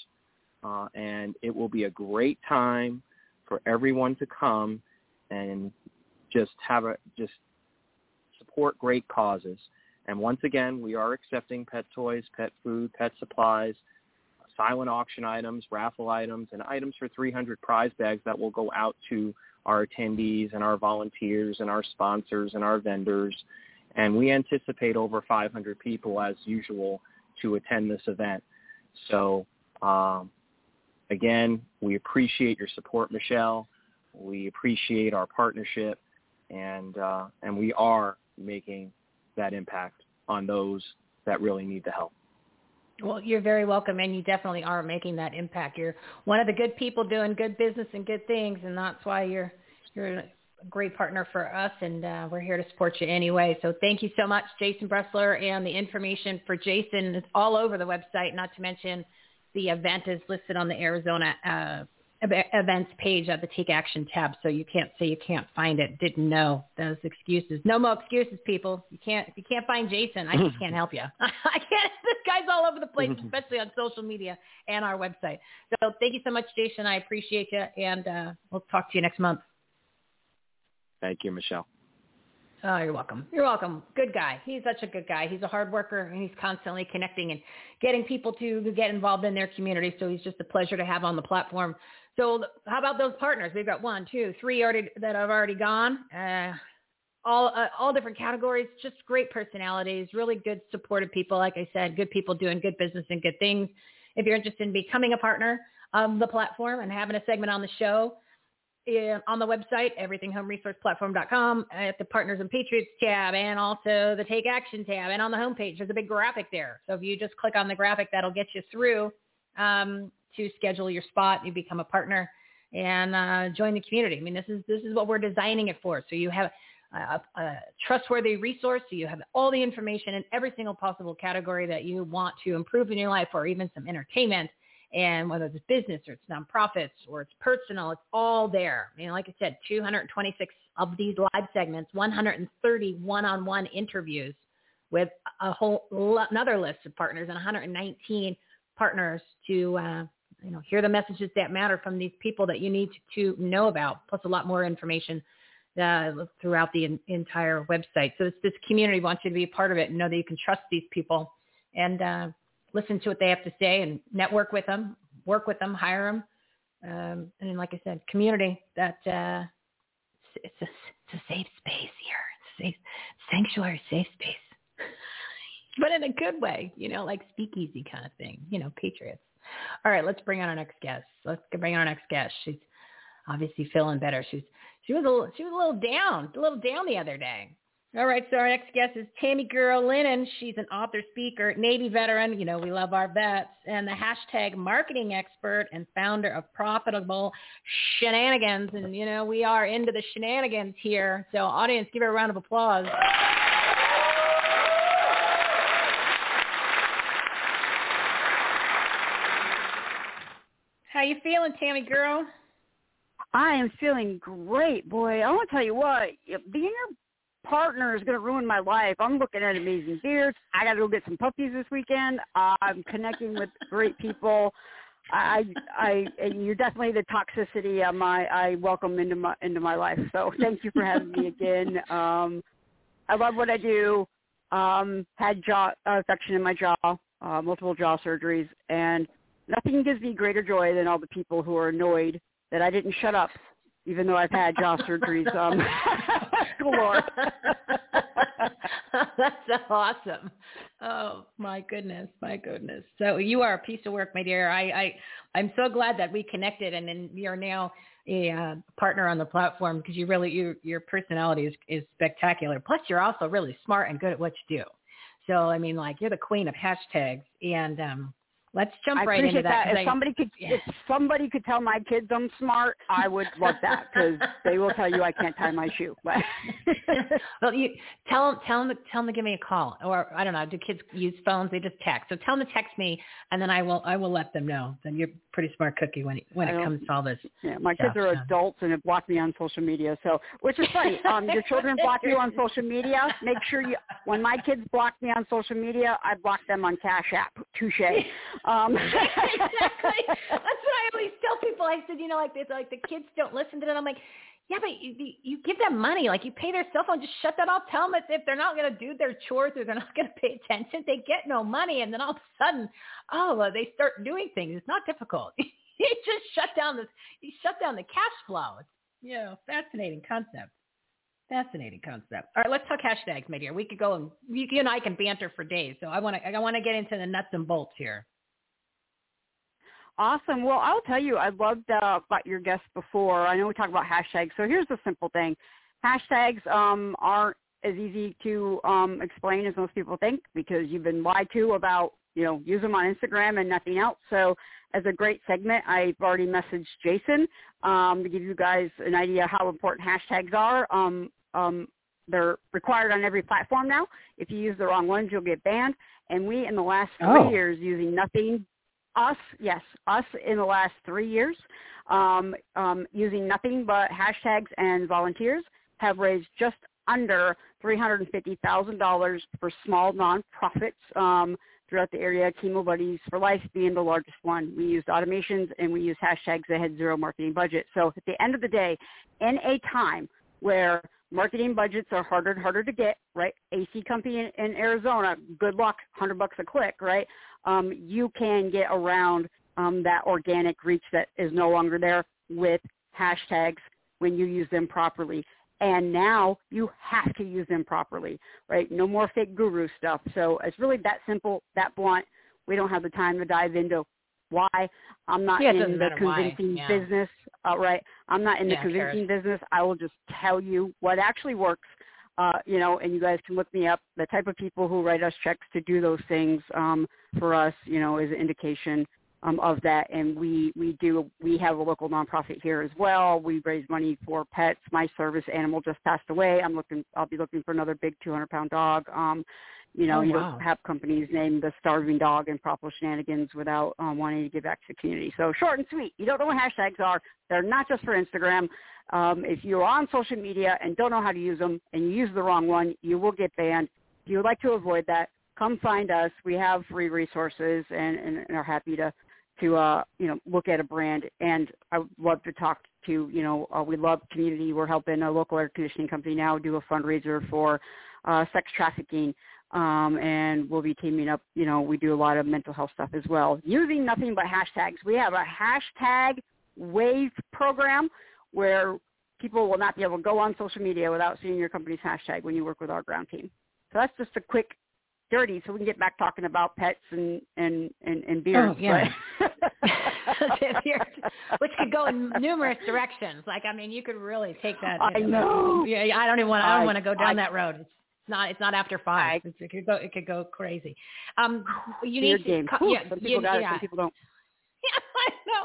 and it will be a great time for everyone to come and just support great causes. And once again, we are accepting pet toys, pet food, pet supplies, silent auction items, raffle items, and items for 300 prize bags that will go out to our attendees and our volunteers and our sponsors and our vendors. And we anticipate over 500 people, as usual, to attend this event. So, again, we appreciate your support, Michele. We appreciate our partnership, and we are making that impact on those that really need the help. Well, you're very welcome, and you definitely are making that impact. You're one of the good people doing good business and good things, and that's why you're a great partner for us, and we're here to support you anyway. So thank you so much, Jason Bressler, and the information for Jason is all over the website, not to mention the event is listed on the Arizona events page at the Take Action tab, so you can't say you can't find it. Didn't know those excuses. No more excuses, people. If you can't find Jason, I just can't help you. I can't. This guy's all over the place, especially on social media and our website. So thank you so much, Jason. I appreciate you, and we'll talk to you next month. Thank you, Michele. Oh, you're welcome. You're welcome. Good guy. He's such a good guy. He's a hard worker, and he's constantly connecting and getting people to get involved in their community. So he's just a pleasure to have on the platform. So how about those partners? We've got 1, 2, 3 already that have already gone. All different categories. Just great personalities. Really good, supportive people. Like I said, good people doing good business and good things. If you're interested in becoming a partner of the platform and having a segment on the show. On the website, everythinghomeresourceplatform.com, at the Partners and Patriots tab and also the Take Action tab. And on the homepage, there's a big graphic there. So if you just click on the graphic, that'll get you through to schedule your spot. You become a partner. and join the community. I mean, this is what we're designing it for. So you have a trustworthy resource. So you have all the information in every single possible category that you want to improve in your life, or even some entertainment. And whether it's business or it's nonprofits or it's personal, it's all there. I mean, like I said, 226 of these live segments, 130 one-on-one interviews with a whole another list of partners, and 119 partners to hear the messages that matter from these people that you need to know about, plus a lot more information throughout the entire website. So this community wants you to be a part of it and know that you can trust these people and listen to what they have to say and network with them, work with them, hire them. And then, like I said, community that it's a safe space here. It's a safe sanctuary, safe space. But in a good way, like speakeasy kind of thing, patriots. All right, let's bring on our next guest. She's obviously feeling better. She was a little down the other day. All right, so our next guest is Tami-Girl Linnan. She's an author, speaker, Navy veteran. We love our vets, and the hashtag marketing expert and founder of Profitable Shenanigans. And we are into the shenanigans here. So, audience, give her a round of applause. How you feeling, Tami-Girl? I am feeling great, boy. I want to tell you what, being your partner is going to ruin my life. I'm looking at amazing beards. I got to go get some puppies this weekend. I'm connecting with great people. And you're definitely the toxicity I welcome into my life. So thank you for having me again. I love what I do. Had jaw infection in my jaw, multiple jaw surgeries, and nothing gives me greater joy than all the people who are annoyed that I didn't shut up, even though I've had jaw surgeries. Galore. That's awesome. Oh, my goodness. So you are a piece of work, my dear. I'm so glad that we connected, and then you're now a partner on the platform, because you really, your personality is spectacular. Plus, you're also really smart and good at what you do. So, I mean, you're the queen of hashtags, and let's jump right into that. If somebody could tell my kids I'm smart, I would love that, because they will tell you I can't tie my shoe. But well, you tell them to give me a call, or I don't know. Do kids use phones? They just text. So tell them to text me, and then I will let them know. Then you're a pretty smart cookie when it comes to all this. Yeah, my kids are adults and have blocked me on social media. So, which is funny. Your children block you on social media. Make sure you. When my kids block me on social media, I block them on Cash App. Touche. Exactly. That's what I always tell people. I said, the kids don't listen to it. I'm like, yeah, but you give them money. You pay their cell phone. Just shut that off. Tell them if they're not going to do their chores or they're not going to pay attention, they get no money. And then all of a sudden, they start doing things. It's not difficult. You just shut down the cash flow. It's, fascinating concept. All right, let's talk hashtags, my dear. We could go, and you and I can banter for days. So I want to get into the nuts and bolts here. Awesome. Well, I'll tell you, I loved about your guest before. I know we talked about hashtags. So here's the simple thing: hashtags aren't as easy to explain as most people think, because you've been lied to about. Use them on Instagram and nothing else. So as a great segment, I've already messaged Jason to give you guys an idea how important hashtags are. They're required on every platform now. If you use the wrong ones, you'll get banned. And we, in the last 3 years, using nothing but hashtags and volunteers, have raised just under $350,000 for small nonprofits throughout the area. Chemo Buddies for Life being the largest one. We used automations, and we used hashtags that had zero marketing budget. So at the end of the day, in a time where marketing budgets are harder and harder to get, right? AC company in Arizona, good luck, $100 a click, right? You can get around that organic reach that is no longer there with hashtags when you use them properly. And now you have to use them properly, right? No more fake guru stuff. So it's really that simple, that blunt. We don't have the time to dive into why. I'm not in the convincing business, right? I'm not in the convincing business. I will just tell you what actually works, and you guys can look me up. The type of people who write us checks to do those things for us, is an indication of that. And we have a local nonprofit here as well. We raise money for pets. My service animal just passed away. I'll be looking for another big 200-pound dog. You don't have companies named the starving dog and proper shenanigans without wanting to give back to the community. So short and sweet. You don't know what hashtags are. They're not just for Instagram. If you're on social media and don't know how to use them and you use the wrong one, you will get banned. If you would like to avoid that, come find us. We have free resources and are happy to look at a brand. And I would love to talk to, we love community. We're helping a local air conditioning company now do a fundraiser for sex trafficking. And we'll be teaming up. We do a lot of mental health stuff as well, using nothing but hashtags. We have a hashtag wave program where people will not be able to go on social media without seeing your company's hashtag when you work with our ground team. So that's just a quick dirty, so we can get back talking about pets and beards. Oh, yeah. Which could go in numerous directions. You could really take that. I know. Yeah, I don't want to go down that road. It's not after 5. It could go crazy. Some people don't. Yeah, I know.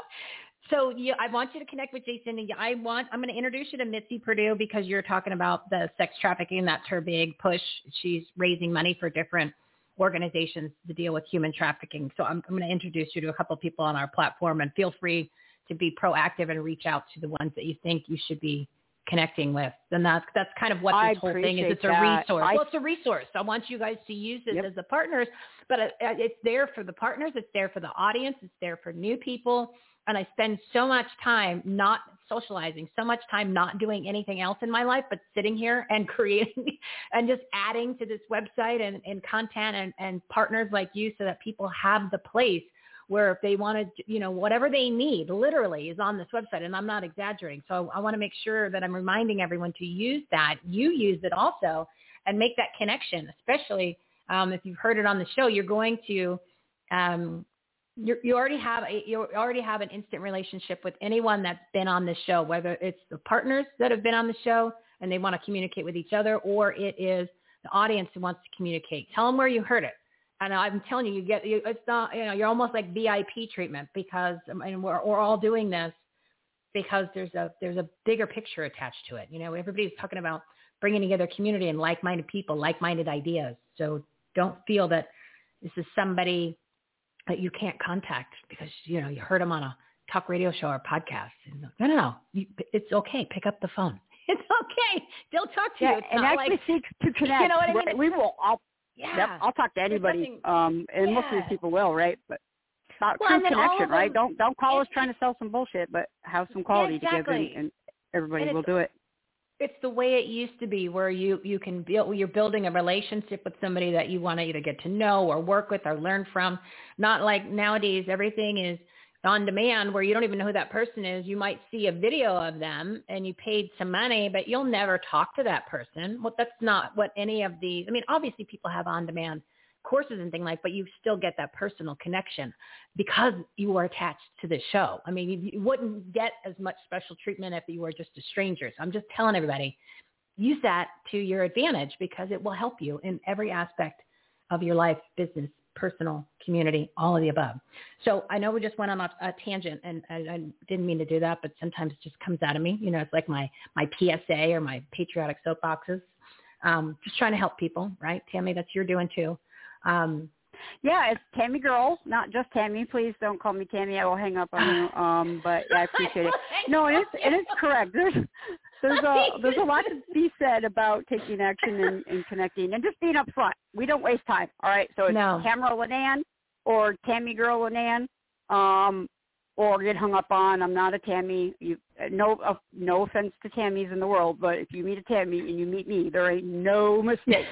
So I want you to connect with Jason. I'm going to introduce you to Missy Perdue because you're talking about the sex trafficking. That's her big push. She's raising money for different organizations to deal with human trafficking. So I'm going to introduce you to a couple of people on our platform, and feel free to be proactive and reach out to the ones that you think you should be connecting with. And that's kind of what this whole thing is. It's a resource. It's a resource. I want you guys to use this as the partners, but it's there for the partners. It's there for the audience. It's there for new people. And I spend so much time not socializing, so much time not doing anything else in my life, but sitting here and creating and just adding to this website and content and partners like you, so that people have the place where if they want to, whatever they need literally is on this website. And I'm not exaggerating. So I want to make sure that I'm reminding everyone to use that. You use it also and make that connection, especially if you've heard it on the show, you're going to, You already have an instant relationship with anyone that's been on this show, whether it's the partners that have been on the show and they want to communicate with each other, or it is the audience who wants to communicate. Tell them where you heard it. And I'm telling you, you're almost like VIP treatment, because we're all doing this because there's a bigger picture attached to it. Everybody's talking about bringing together community and like-minded people, like-minded ideas. So don't feel that this is somebody that you can't contact because, you heard them on a talk radio show or podcast. No. It's okay. Pick up the phone. It's okay. They'll talk to you. It's and not actually like, seek to connect. You know what I mean? We will. I'll talk to anybody. Most of these people will, right? But it's about true connection, right? Don't call us trying to sell some bullshit, but have some quality to give, and everybody will do it. It's the way it used to be, where you're building a relationship with somebody that you want to either get to know or work with or learn from. Not like nowadays, everything is on demand where you don't even know who that person is. You might see a video of them and you paid some money, but you'll never talk to that person. Well, that's not what any of these, obviously people have on demand courses and things like, but you still get that personal connection because you are attached to the show. You wouldn't get as much special treatment if you were just a stranger. So I'm just telling everybody, use that to your advantage because it will help you in every aspect of your life, business, personal, community, all of the above. So I know we just went on a tangent and I didn't mean to do that, but sometimes it just comes out of me. It's like my PSA or my patriotic soapboxes. Just trying to help people, right? Tammy, that's you're doing too. It's Tami-Girl, not just Tammy. Please don't call me Tammy. I will hang up on you. But I appreciate it. No, it is correct. There's a lot to be said about taking action and connecting and just being upfront. We don't waste time. All right. So it's Tamara Linnan or Tami-Girl Linnan, or get hung up on. I'm not a Tammy. No offense to Tammys in the world, but if you meet a Tammy and you meet me, there ain't no mistake.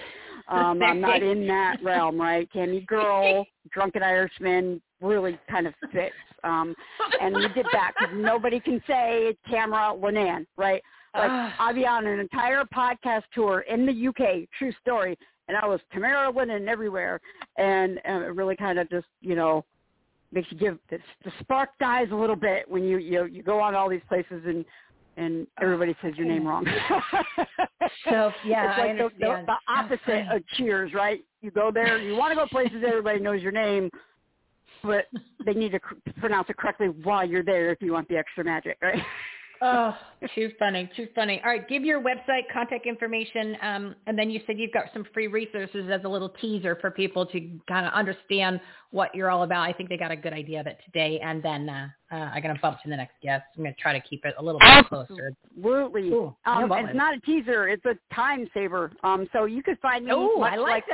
I'm not in that realm, right? Tami-Girl, Drunken Irishman really kind of fits. And we did that because nobody can say Tamara Linnan, right? Like, I'll be on an entire podcast tour in the UK, true story, and I was Tamara Linnan everywhere. And it really kind of just, makes you give – the spark dies a little bit when you go on all these places and everybody says your name wrong. So, it's like the opposite of Cheers, right? You go there, you want to go places everybody knows your name, But they need to pronounce it correctly while you're there if you want the extra magic, right? Oh, too funny, too funny. All right, give your website, contact information, and then you said you've got some free resources as a little teaser for people to kind of understand what you're all about. I think they got a good idea of it today, and then I'm going to bump to the next guest. I'm going to try to keep it a little bit closer. Absolutely. Cool. It's not a teaser. It's a time saver. So you could find me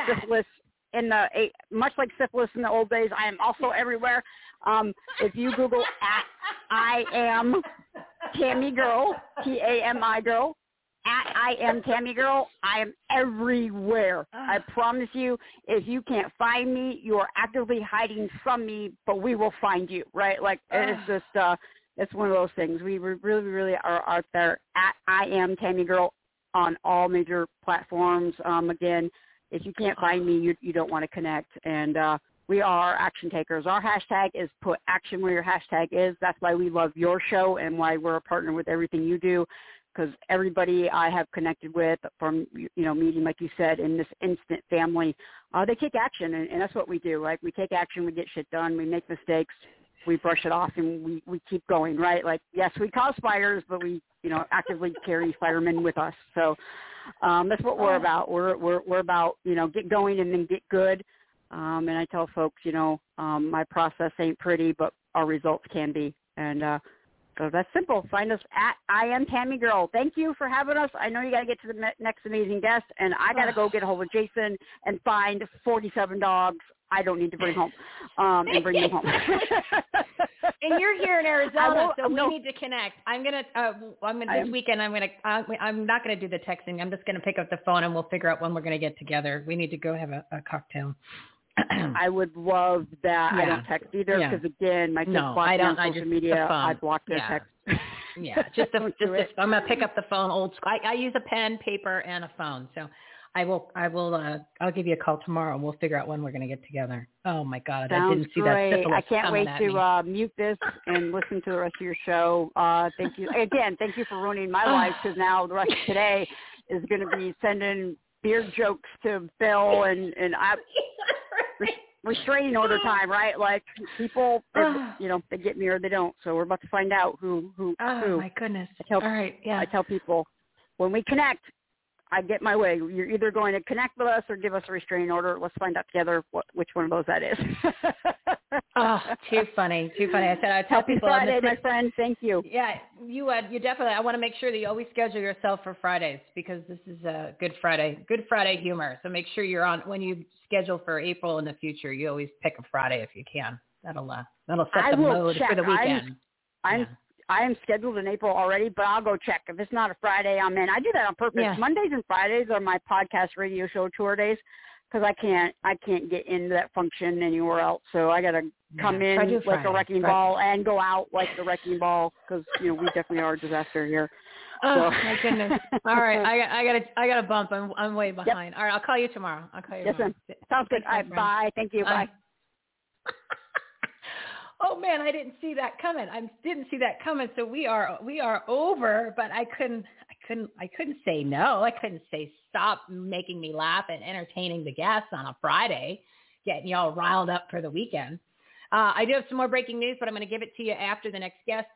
syphilis in the much like syphilis in the old days. I am also everywhere. If you Google at I am Tami-Girl, T-A-M-I-Girl, at I am Tami-Girl, I am everywhere. I promise you, if you can't find me, you are actively hiding from me, but we will find you, right? Like, it's just, it's one of those things. We really, really are out there at I am Tami-Girl on all major platforms. Again, if you can't find me, you don't want to connect. And, we are action takers. Our hashtag is put action where your hashtag is. That's why we love your show and why we're a partner with everything you do, because everybody I have connected with from, meeting, like you said, in this instant family, they take action, and that's what we do. Like, we take action, we get shit done, we make mistakes, we brush it off, and we keep going, right? Like, yes, we cause fires, but we, actively carry firemen with us. So that's what we're about. We're about, get going and then get good. And I tell folks, my process ain't pretty, but our results can be. And so that's simple. Find us at I am Tami-Girl. Thank you for having us. I know you got to get to the next amazing guest, and I got to go get a hold of Jason and find 47 dogs I don't need to bring home and bring them home. And you're here in Arizona, so we need to connect. I'm not gonna do the texting. I'm just gonna pick up the phone, and we'll figure out when we're gonna get together. We need to go have a cocktail. I would love that. Yeah. I don't text either because, again, my kids block me on social media. I block their text. Yeah, I'm going to pick up the phone. I use a pen, paper, and a phone. So I will. I'll give you a call tomorrow. We'll figure out when we're going to get together. Oh, my God. Sounds I didn't see great. That syphilis. I can't wait to mute this and listen to the rest of your show. Thank you. Again, thank you for ruining my life, because now the rest of today is going to be sending beard jokes to Bill and I... restraining order time, right? Like, people, they get me or they don't. So we're about to find out who. Oh, my goodness. All right, yeah. I tell people, when we connect, I get my way. You're either going to connect with us or give us a restraining order. Let's find out together which one of those that is. Oh, too funny, too funny. I said I tell Happy people. Happy Friday, my friend. Thank you. Yeah, you definitely. I want to make sure that you always schedule yourself for Fridays, because this is a Good Friday humor. So make sure you're on when you schedule for April in the future. You always pick a Friday if you can. That'll set the mood for the weekend. I am scheduled in April already, but I'll go check. If it's not a Friday, I'm in. I do that on purpose. Yeah. Mondays and Fridays are my podcast radio show tour days, because I can't get into that function anywhere else. So I got to come in like Friday, a wrecking ball, and go out like the wrecking ball, because we definitely are a disaster here. Oh, my goodness! All right, I got a bump. I'm way behind. Yep. All right, I'll call you tomorrow. Yes, ma'am. Sounds good. All right, bye. Thank you. Bye. Oh, man, I didn't see that coming. So we are over, but I couldn't say no. I couldn't say stop making me laugh and entertaining the guests on a Friday, getting y'all riled up for the weekend. I do have some more breaking news, but I'm going to give it to you after the next guest.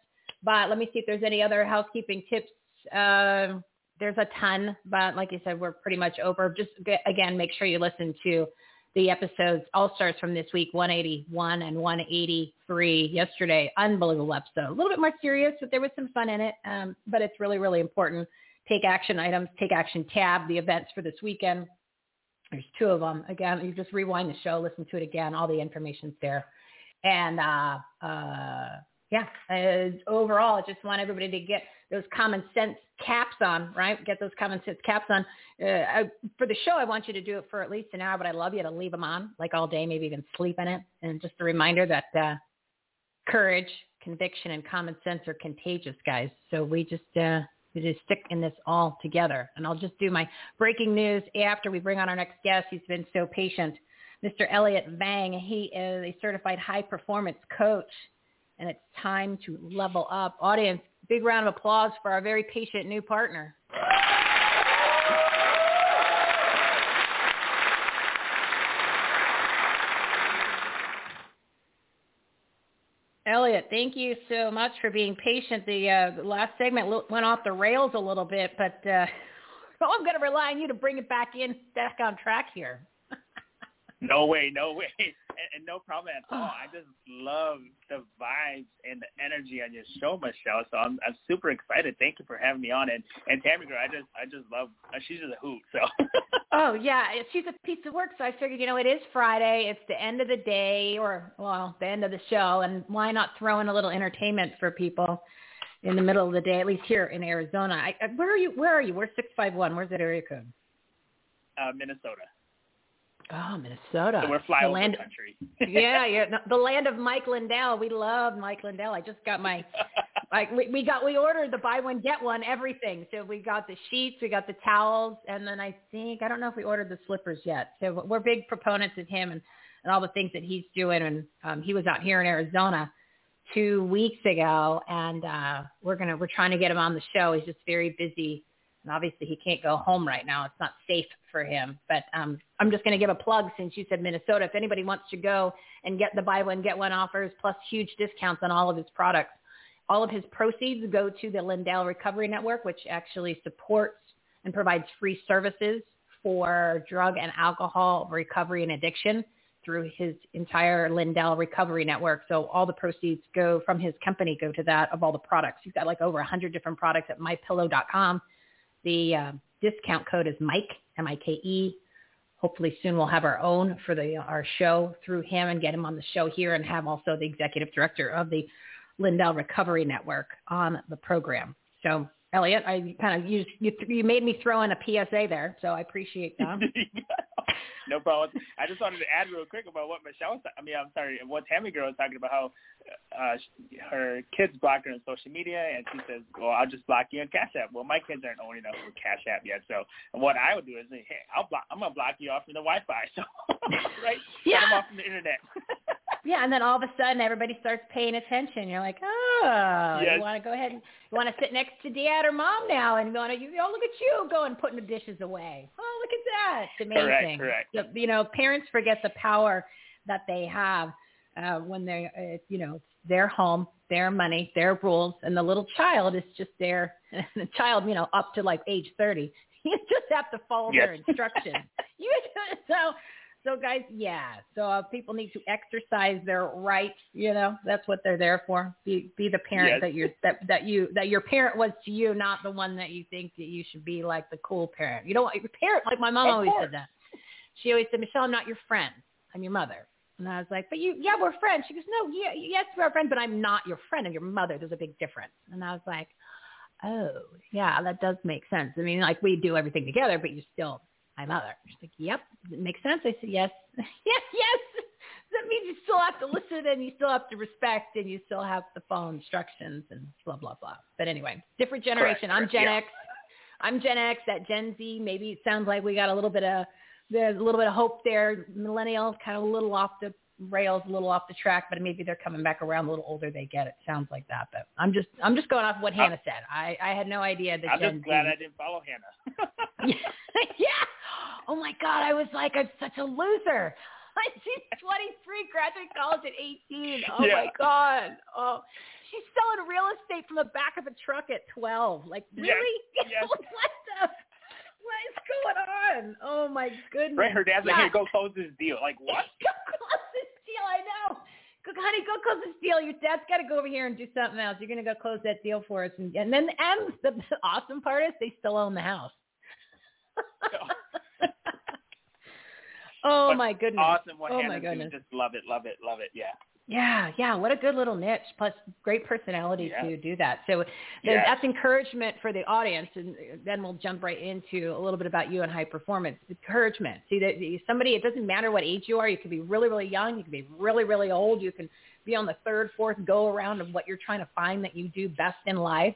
But let me see if there's any other housekeeping tips. There's a ton, but like you said, we're pretty much over. Just, again, make sure you listen to the episodes. All starts from this week, 181 and 183 yesterday. Unbelievable episode. A little bit more serious, but there was some fun in it. But it's really, really important. Take action items, take action tab, the events for this weekend. There's two of them. Again, you just rewind the show, listen to it again. All the information's there. And overall, I just want everybody to get those common sense caps on, right? Get those common sense caps on. For the show, I want you to do it for at least an hour, but I love you to leave them on, like all day, maybe even sleep in it. And just a reminder that courage, conviction, and common sense are contagious, guys. So we just stick in this all together. And I'll just do my breaking news after we bring on our next guest. He's been so patient. Mr. Elliott Vang, he is a certified high-performance coach. And it's time to level up. Audience, big round of applause for our very patient new partner. Elliott, thank you so much for being patient. The last segment went off the rails a little bit, but I'm going to rely on you to bring it back on track here. No way. And no problem at all. I just love the vibes and the energy on your show, Michele. So I'm super excited. Thank you for having me on. And Tami-Girl, I just love. She's just a hoot. So. Oh yeah, she's a piece of work. So I figured, it is Friday. It's the end of the day, the end of the show, and why not throw in a little entertainment for people in the middle of the day? At least here in Arizona. Where are you? We're 651. Where's that area code? Minnesota. Oh, Minnesota. So we're flyover country. Yeah, the land of Mike Lindell. We love Mike Lindell. I just got my, we ordered the buy one, get one, everything. So we got the sheets, we got the towels, and then I don't know if we ordered the slippers yet. So we're big proponents of him and all the things that he's doing. And he was out here in Arizona 2 weeks ago, and we're trying to get him on the show. He's just very busy. And obviously, he can't go home right now. It's not safe for him. But I'm just going to give a plug since you said Minnesota. If anybody wants to go and get the buy one, get one offers, plus huge discounts on all of his products, all of his proceeds go to the Lindell Recovery Network, which actually supports and provides free services for drug and alcohol recovery and addiction through his entire Lindell Recovery Network. So all the proceeds go from his company go to that of all the products. He's got over 100 different products at mypillow.com. The discount code is Mike, M-I-K-E. Hopefully soon we'll have our own for our show through him and get him on the show here and have also the executive director of the Lindell Recovery Network on the program. So, Elliott, you made me throw in a PSA there, so I appreciate that. No problem. I just wanted to add real quick about what what Tami-Girl was talking about, how her kids block her on social media, and she says, well, I'll just block you on Cash App. Well, my kids aren't old enough for Cash App yet, so what I would do is say, hey, I'm going to block you off from the Wi-Fi, so, right? Yeah. Get them off from the internet. Yeah, and then all of a sudden, everybody starts paying attention. You're like, oh, yes. You want to go ahead and you want to sit next to Dad or Mom now, and look at you going putting the dishes away. Oh, look at that! It's amazing. Correct. So, parents forget the power that they have when they, it's their home, their money, their rules, and the little child is just there. And the child, up to like age 30, you just have to follow their instructions. So guys, people need to exercise their rights. That's what they're there for. Be the parent that your parent was to you, not the one that you think that you should be, like the cool parent. You don't want your parent, like my mom always said that. She always said, Michele, I'm not your friend. I'm your mother. And I was like, but we're friends. She goes, no, yes, we're friends, but I'm not your friend. I'm your mother. There's a big difference. And I was like, oh, yeah, that does make sense. I mean, like we do everything together, but you're still my mother. She's like, yep, it makes sense. I said, yes. Yes. That means you still have to listen and you still have to respect and you still have to follow instructions and blah, blah, blah. But anyway, different generation. Correct. I'm Gen X. I'm Gen X, that Gen Z. Maybe it sounds like we got a little bit of hope there. Millennials kind of a little off the rails, a little off the track, but maybe they're coming back around. A little older they get, it sounds like that. But I'm just going off what Hannah said. I had no idea that I'm Gen just glad Z. I didn't follow Hannah. Yeah. Oh my God, I was like, I'm such a loser. She's 23, graduated college at 18. Oh my God. Oh, she's selling real estate from the back of a truck at 12. Like, really? Yes. What is going on? Oh my goodness. Right, her dad's like, here, go close this deal. Like, what? Go close this deal, I know. Honey, go close this deal. Your dad's got to go over here and do something else. You're going to go close that deal for us. And then the awesome part is they still own the house. Oh my goodness! Awesome, what Hannah does. Just love it. Yeah. What a good little niche. Plus, great personality to do that. So that's encouragement for the audience, and then we'll jump right into a little bit about you and high performance. Encouragement. See that somebody. It doesn't matter what age you are. You could be really, really young. You could be really, really old. You can be on the third, fourth go around of what you're trying to find that you do best in life,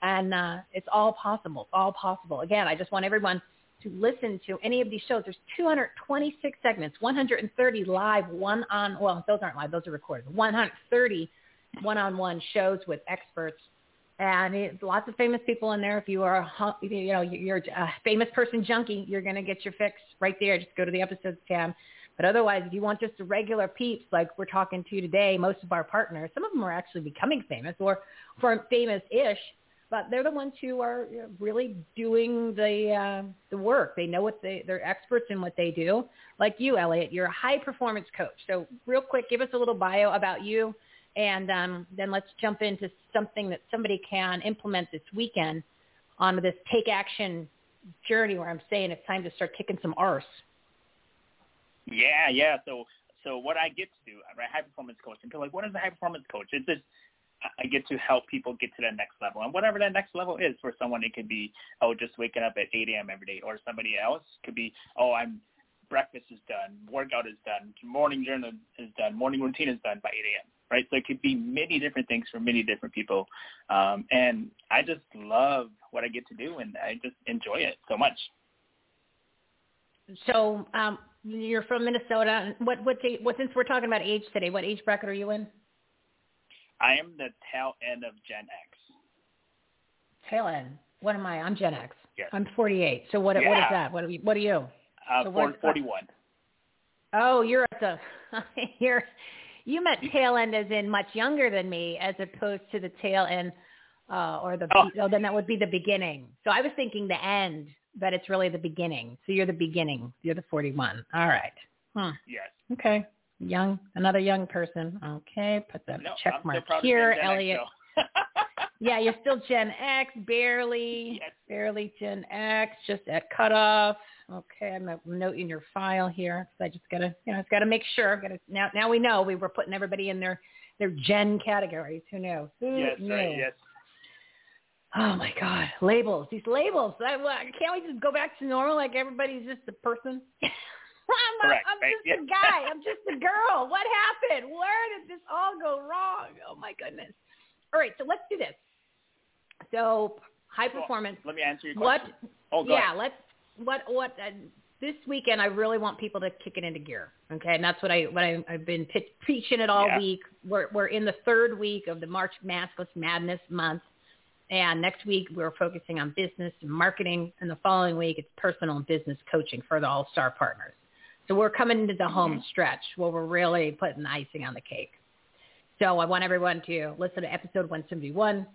and it's all possible. It's all possible. Again, I just want everyone to listen to any of these shows. There's 226 segments, 130 live, those aren't live, those are recorded, 130 one-on-one shows with experts, and lots of famous people in there. If you are you're a famous person junkie, you're going to get your fix right there. Just go to the episodes tab, But otherwise, if you want just the regular peeps like we're talking to today, most of our partners, some of them are actually becoming famous or famous-ish, but they're the ones who are really doing the work. They know what they're experts in what they do. Like you, Elliott, you're a high-performance coach. So real quick, give us a little bio about you, and then let's jump into something that somebody can implement this weekend on this take action journey where I'm saying it's time to start kicking some arse. Yeah. So what I get to do, I'm a high-performance coach. And people are like, what is a high-performance coach? It's just I get to help people get to that next level. And whatever that next level is for someone, it could be, oh, just waking up at 8 a.m. every day. Or somebody else could be, oh, breakfast is done, workout is done, morning journal is done, morning routine is done by 8 a.m., right? So it could be many different things for many different people. And I just love what I get to do, and I just enjoy it so much. So you're from Minnesota. Since we're talking about age today, what age bracket are you in? I am the tail end of Gen X. Tail end? What am I? I'm Gen X. Yes. I'm 48. So what is that? What are you? 41. Oh, you're at the you meant tail end as in much younger than me, as opposed to the tail end then that would be the beginning. So I was thinking the end, but it's really the beginning. So you're the beginning. You're the 41. All right. Huh. Yes. Okay. Another young person. Okay, put that check mark here, Elliott. Yeah, you're still Gen X, barely. Yes. Barely Gen X, just at cutoff. Okay, I'm going to note in your file here because I just got to, I've got to make sure. Now we know we were putting everybody in their Gen categories. Who knew? Who knew? Right, yes. Oh my God, labels! These labels. Can't we just go back to normal? Like everybody's just a person. I'm just a guy. I'm just a girl. What happened? Where did this all go wrong? Oh, my goodness. All right, so let's do this. So high performance. Let me answer your question. This weekend, I really want people to kick it into gear, okay? And that's what I've been preaching it all week. We're in the third week of the March Maskless Madness month, and next week we're focusing on business and marketing, and the following week it's personal and business coaching for the all-star partners. So we're coming into the home stretch where we're really putting the icing on the cake. So I want everyone to listen to episode 171,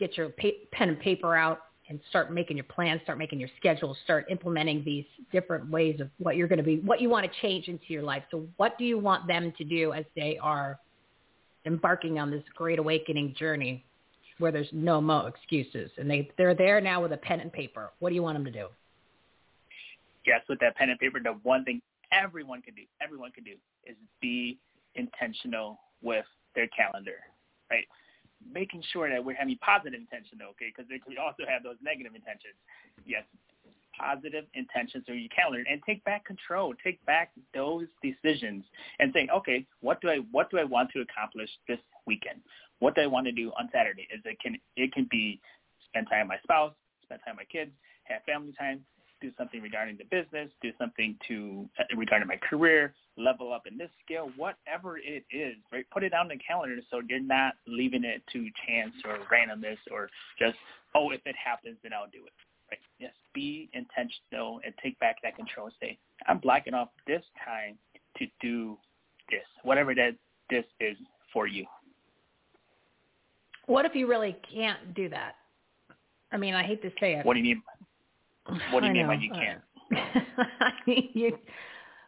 get your pen and paper out, and start making your plans, start making your schedules, start implementing these different ways of what you want to change into your life. So what do you want them to do as they are embarking on this great awakening journey where there's no more excuses? And they're there now with a pen and paper. What do you want them to do? Yes, with that pen and paper, the one thing everyone can do is be intentional with their calendar, right? Making sure that we're having positive intention, okay? Because we also have those negative intentions. Yes, positive intentions are your calendar, and take back control. Take back those decisions and say, okay, what do I want to accomplish this weekend? What do I want to do on Saturday? It can be spend time with my spouse, spend time with my kids, have family time, do something regarding the business, do something regarding my career, level up in this skill, whatever it is, right? Put it on the calendar so you're not leaving it to chance or randomness or just, if it happens, then I'll do it, right? Yes, be intentional and take back that control and say, I'm blocking off this time to do this, whatever that this is for you. What if you really can't do that? I mean, I hate to say it. What do you mean? What do you mean by you can't?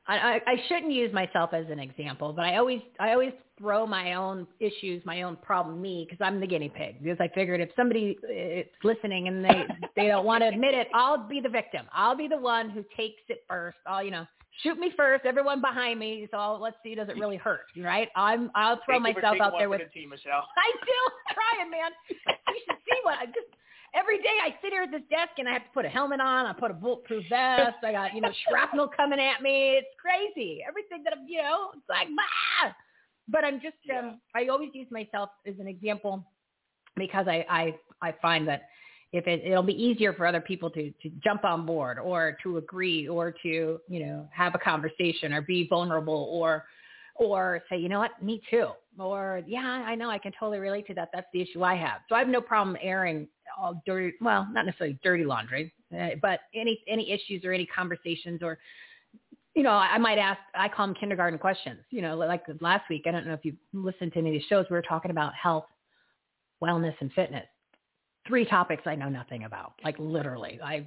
I shouldn't use myself as an example, but I always throw my own issues, my own problem, because I'm the guinea pig. Because I figured if somebody is listening and they don't want to admit it, I'll be the victim. I'll be the one who takes it first. I'll shoot me first. Everyone behind me. So let's see, does it really hurt? Right? I'll throw myself out there with the team, Michelle. I do. I'm trying, man. You should see what I just. Every day I sit here at this desk and I have to put a helmet on. I put a bulletproof vest. I got, shrapnel coming at me. It's crazy. Everything that I'm, it's like, bah! But I'm just, I always use myself as an example because I find that if it'll be easier for other people to jump on board or to agree or to, have a conversation or be vulnerable or say, you know what, me too. Or, yeah, I know I can totally relate to that. That's the issue I have. So I have no problem airing all dirty, well, not necessarily dirty laundry, but any issues or any conversations or you know, I might ask, I call them kindergarten questions, you know, like last week, I don't know if you've listened to any of these shows, we were talking about health, wellness, and fitness. Three topics I know nothing about, like literally, because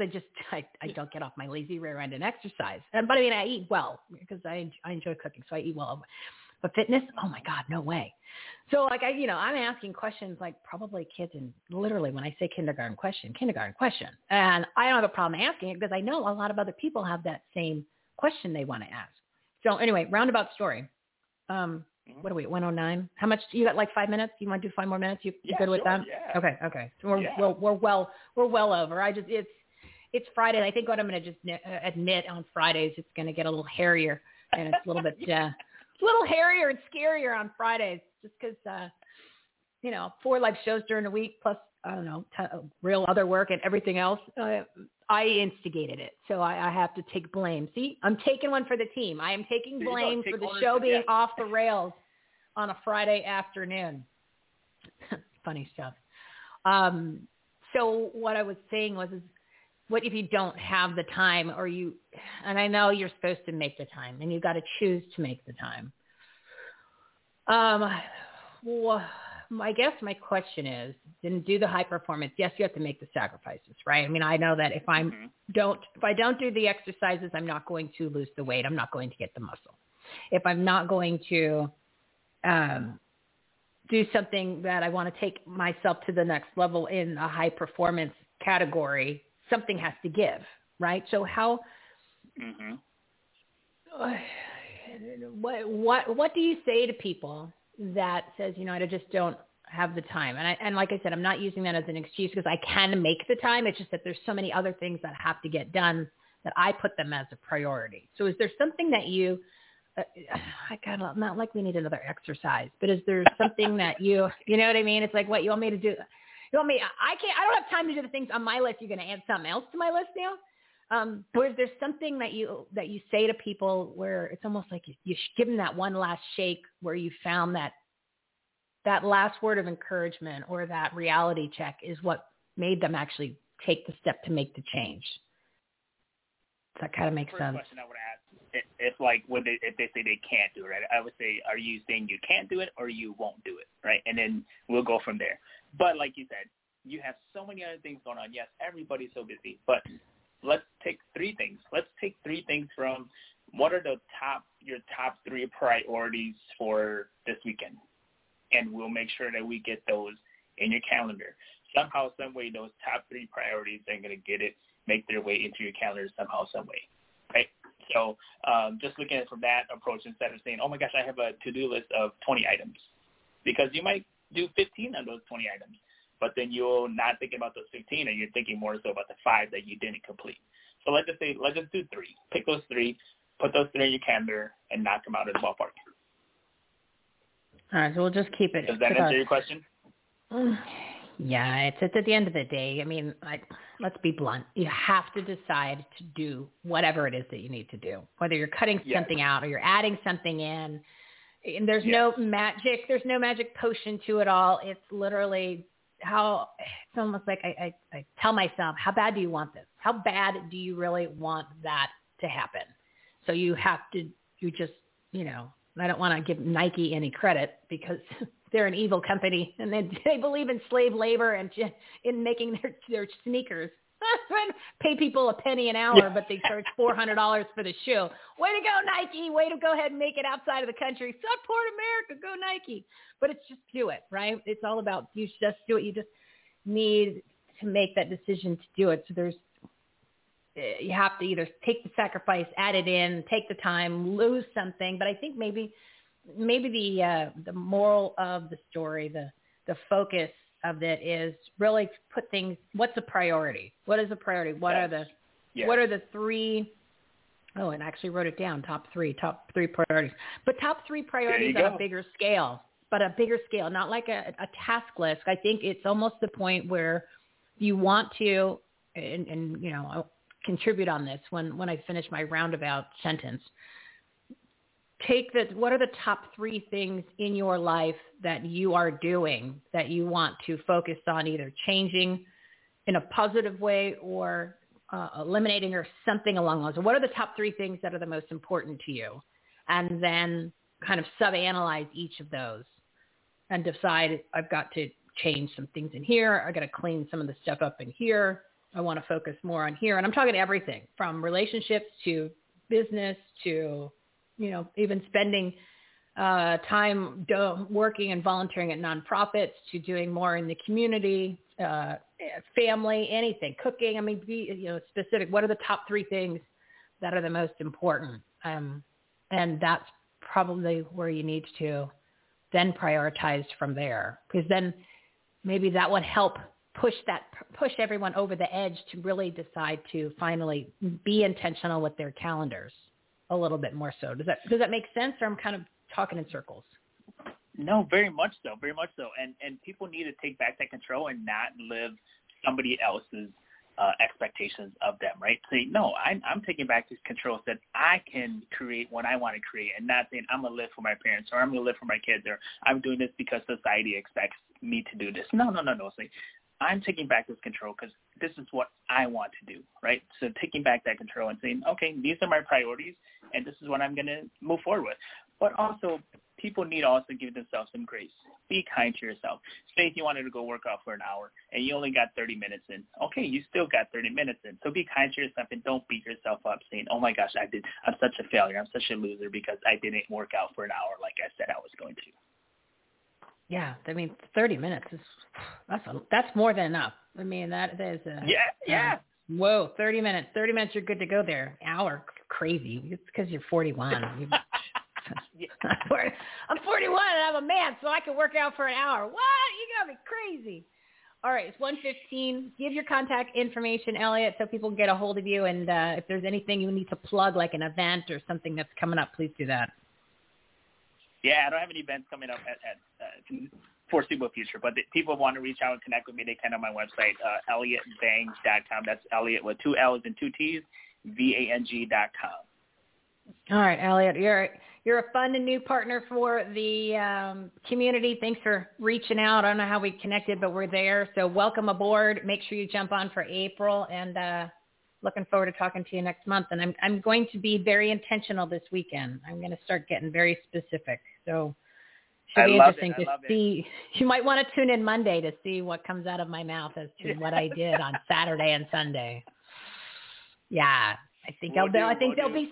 I don't get off my lazy rear end and exercise. But I mean, I eat well because I enjoy cooking, so I eat well. But fitness, oh my God, no way. So like, I'm asking questions like probably kids, and literally when I say kindergarten question. And I don't have a problem asking it because I know a lot of other people have that same question they want to ask. So anyway, roundabout story. What are we at, 109? How much? You got like 5 minutes? You want to do 5 more minutes? You good with that? Yeah. Okay. So we're well over. It's Friday. And I think what I'm going to just admit on Fridays, it's going to get a little hairier, and it's a little bit a little hairier and scarier on Fridays, just because 4 live shows during the week plus I don't know real other work and everything else. I instigated it, so I have to take blame. See, I'm taking one for the team. I am taking blame for the show being off the rails on a Friday afternoon. Funny stuff. So what I was saying was, what if you don't have the time, or and I know you're supposed to make the time, and you've got to choose to make the time. Well, I guess my question is, then do the high performance. Yes, you have to make the sacrifices, right? I mean, I know that if I don't do the exercises, I'm not going to lose the weight. I'm not going to get the muscle. If I'm not going to do something that I want to take myself to the next level in a high performance category, something has to give, right? So how, what do you say to people that says, I just don't have the time? And like I said, I'm not using that as an excuse because I can make the time. It's just that there's so many other things that have to get done that I put them as a priority. So is there something that you, I'm not like we need another exercise, but is there something that you know what I mean? It's like, what you want me to do? You want me, I don't have time to do the things on my list. You're going to add something else to my list now? Or is there something that you say to people where it's almost like you give them that one last shake, where you found that last word of encouragement or that reality check is what made them actually take the step to make the change? Does that kind of make sense? First question I would ask, it's like if they say they can't do it, right? I would say, are you saying you can't do it or you won't do it, right? And then we'll go from there. But like you said, you have so many other things going on. Yes, everybody's so busy, but let's take 3 things. Let's take 3 things from what are your top 3 priorities for this weekend, and we'll make sure that we get those in your calendar. Somehow, some way, those top 3 priorities are going to make their way into your calendar somehow, some way, right? So just looking at it from that approach instead of saying, oh, my gosh, I have a to-do list of 20 items, because you might do 15 on those 20 items. But then you're not thinking about those 15, and you're thinking more so about the 5 that you didn't complete. So let's just do 3. Pick those 3, put those 3 in your calendar, and knock them out of the ballpark. All right, so we'll just keep it. Does that answer your question? Yeah, it's at the end of the day. I mean, let's be blunt. You have to decide to do whatever it is that you need to do, whether you're cutting something out or you're adding something in. And there's no magic. There's no magic potion to it all. It's literally – how it's almost like I tell myself, how bad do you want this? How bad do you really want that to happen? So you have to, I don't want to give Nike any credit because they're an evil company and they believe in slave labor and in making their sneakers. Pay people a penny an hour, but they charge $400 for the shoe. Way to go, Nike. Way to go ahead and make it outside of the country. Support America. Go Nike. But it's just do it, right? It's all about you just do it. You just need to make that decision to do it. So you have to either take the sacrifice, add it in, take the time, lose something. But I think maybe the moral of the story, the focus of it is really put things, what's a priority? What is a priority? What are the 3? Oh, and I actually wrote it down. Top three priorities, but top 3 priorities on a bigger scale, not like a task list. I think it's almost the point where you want to, I'll contribute on this when I finish my roundabout sentence, what are the top 3 things in your life that you are doing that you want to focus on either changing in a positive way or eliminating or something along those. So what are the top three things that are the most important to you? And then kind of sub-analyze each of those and decide, I've got to change some things in here. I got to clean some of the stuff up in here. I want to focus more on here. And I'm talking everything from relationships to business to, you know, even spending time working and volunteering at nonprofits to doing more in the community, family, anything, cooking. I mean, be, you know, specific. What are the top three things that are the most important? And that's probably where you need to then prioritize from there, because then maybe that would help push everyone over the edge to really decide to finally be intentional with their calendars a little bit more so. Does that make sense, or I'm kind of talking in circles? No, very much so, very much so. And people need to take back that control and not live somebody else's expectations of them, right? Say, no, I'm taking back this control so that I can create what I want to create, and not saying I'm going to live for my parents, or I'm going to live for my kids, or I'm doing this because society expects me to do this. No. Say, I'm taking back this control because this is what I want to do, right? So taking back that control and saying, okay, these are my priorities, and this is what I'm going to move forward with. But also, people need to also give themselves some grace. Be kind to yourself. Say if you wanted to go work out for an hour and you only got 30 minutes in. Okay, you still got 30 minutes in. So be kind to yourself and don't beat yourself up saying, oh, my gosh, I'm such a failure. I'm such a loser because I didn't work out for an hour like I said I was going to. Yeah, I mean, 30 minutes is that's more than enough. I mean, that is a yeah. Whoa, 30 minutes. 30 minutes, you're good to go there. An hour, crazy. It's because you're 41. I'm 41 and I'm a man, so I can work out for an hour. What? You got me crazy. All right, it's 1:15. Give your contact information, Elliott, so people can get a hold of you. And if there's anything you need to plug, like an event or something that's coming up, please do that. Yeah, I don't have any events coming up at foreseeable future, but people want to reach out and connect with me. They can on my website, ElliottVang.com. That's Elliott with 2 L's and 2 T's, VANG.com. All right, Elliott, you're a fun and new partner for the community. Thanks for reaching out. I don't know how we connected, but we're there. So welcome aboard. Make sure you jump on for April, and looking forward to talking to you next month. And I'm going to be very intentional this weekend. I'm going to start getting very specific. So should be interesting to see. You might want to tune in Monday to see what comes out of my mouth as to what I did on Saturday and Sunday. Yeah, I think there'll be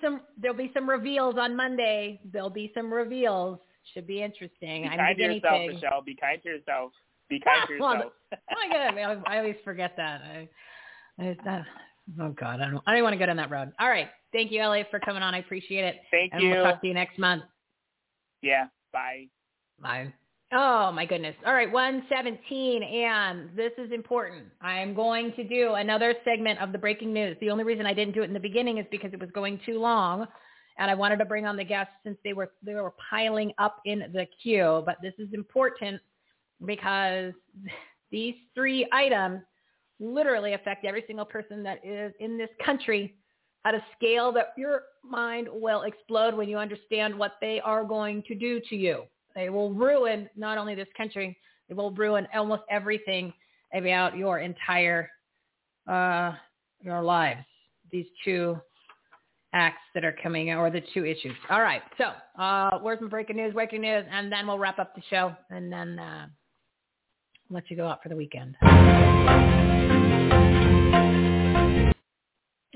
some reveals on Monday. There'll be some reveals. Should be interesting. Be kind to yourself, Michele. Be kind to yourself. Be kind to yourself. My God, I always forget that. Oh, God, I don't want to go down that road. All right. Thank you, Elliott, for coming on. I appreciate it. Thank you. And we'll talk to you next month. Yeah. Bye. Bye. Oh, my goodness. All right. 1:17. And this is important. I am going to do another segment of the breaking news. The only reason I didn't do it in the beginning is because it was going too long. And I wanted to bring on the guests since they were piling up in the queue. But this is important because these three items literally affect every single person that is in this country at a scale that your mind will explode when you understand what they are going to do to you. They will ruin not only this country, they will ruin almost everything about your entire your lives. These two acts that are coming, or the two issues. All right, so where's some breaking news, and then we'll wrap up the show, and then let you go out for the weekend.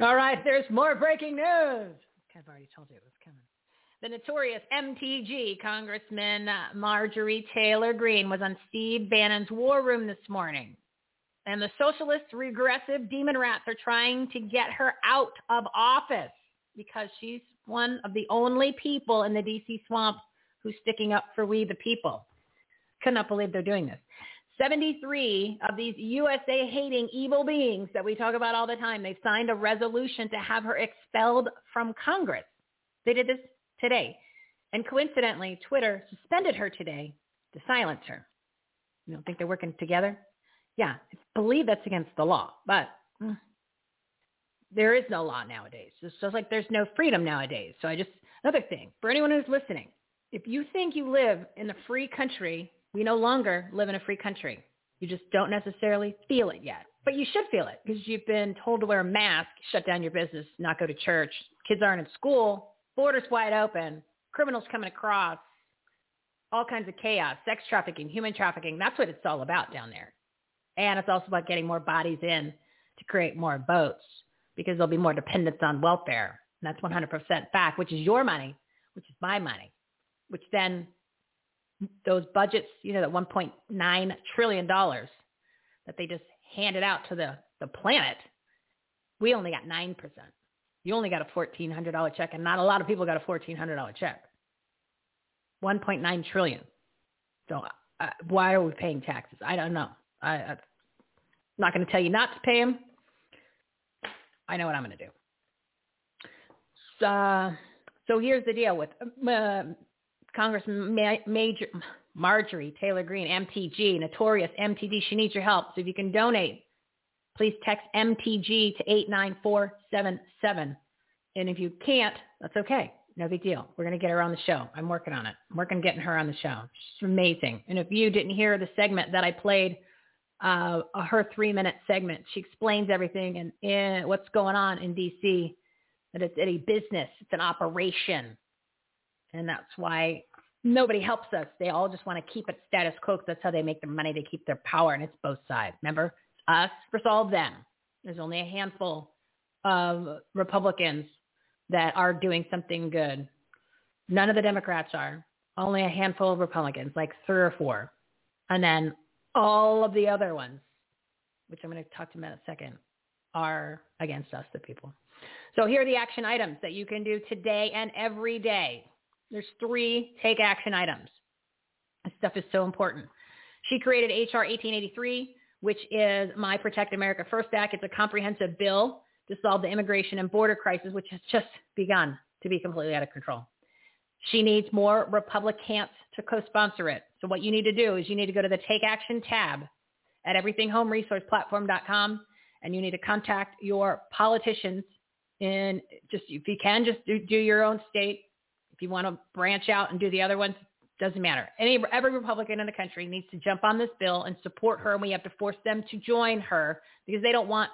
All right, there's more breaking news. I've already told you it was coming. The notorious MTG Congressman Marjorie Taylor Greene was on Steve Bannon's War Room this morning. And the socialist regressive demon rats are trying to get her out of office because she's one of the only people in the D.C. swamp who's sticking up for we the people. Could not believe they're doing this. 73 of these USA-hating evil beings that we talk about all the time, they've signed a resolution to have her expelled from Congress. They did this today. And coincidentally, Twitter suspended her today to silence her. You don't think they're working together? Yeah, I believe that's against the law, but there is no law nowadays. It's just like there's no freedom nowadays. So another thing, for anyone who's listening, if you think you live in a free country, we no longer live in a free country. You just don't necessarily feel it yet. But you should feel it because you've been told to wear a mask, shut down your business, not go to church. Kids aren't in school. Borders wide open. Criminals coming across. All kinds of chaos, sex trafficking, human trafficking. That's what it's all about down there. And it's also about getting more bodies in to create more votes because there'll be more dependence on welfare. And that's 100% fact, which is your money, which is my money, which then those budgets, you know, that $1.9 trillion that they just handed out to the planet, we only got 9%. You only got a $1,400 check, and not a lot of people got a $1,400 check. 1.9 trillion. So why are we paying taxes? I don't know. I'm not going to tell you not to pay them. I know what I'm going to do. So here's the deal with Congressman Marjorie Taylor Greene, MTG, notorious MTG. She needs your help. So if you can donate, please text MTG to 89477. And if you can't, that's okay. No big deal. We're going to get her on the show. I'm working on it. I'm working on getting her on the show. She's amazing. And if you didn't hear the segment that I played, her 3-minute segment, she explains everything and what's going on in D.C., that it's a business. It's an operation. And that's why nobody helps us. They all just want to keep it status quo. That's how they make their money. They keep their power, and it's both sides. Remember, it's us versus all of them. There's only a handful of Republicans that are doing something good. None of the Democrats are. Only a handful of Republicans, like 3 or 4. And then all of the other ones, which I'm going to talk to about in a second, are against us, the people. So here are the action items that you can do today and every day. There's 3 take action items. This stuff is so important. She created HR 1883, which is my Protect America First Act. It's a comprehensive bill to solve the immigration and border crisis, which has just begun to be completely out of control. She needs more Republicans to co-sponsor it. So what you need to do is you need to go to the Take Action tab at everythinghomeresourceplatform.com, and you need to contact your politicians. And just if you can, just do your own state. If you want to branch out and do the other ones, doesn't matter. Every Republican in the country needs to jump on this bill and support her, and we have to force them to join her because they don't want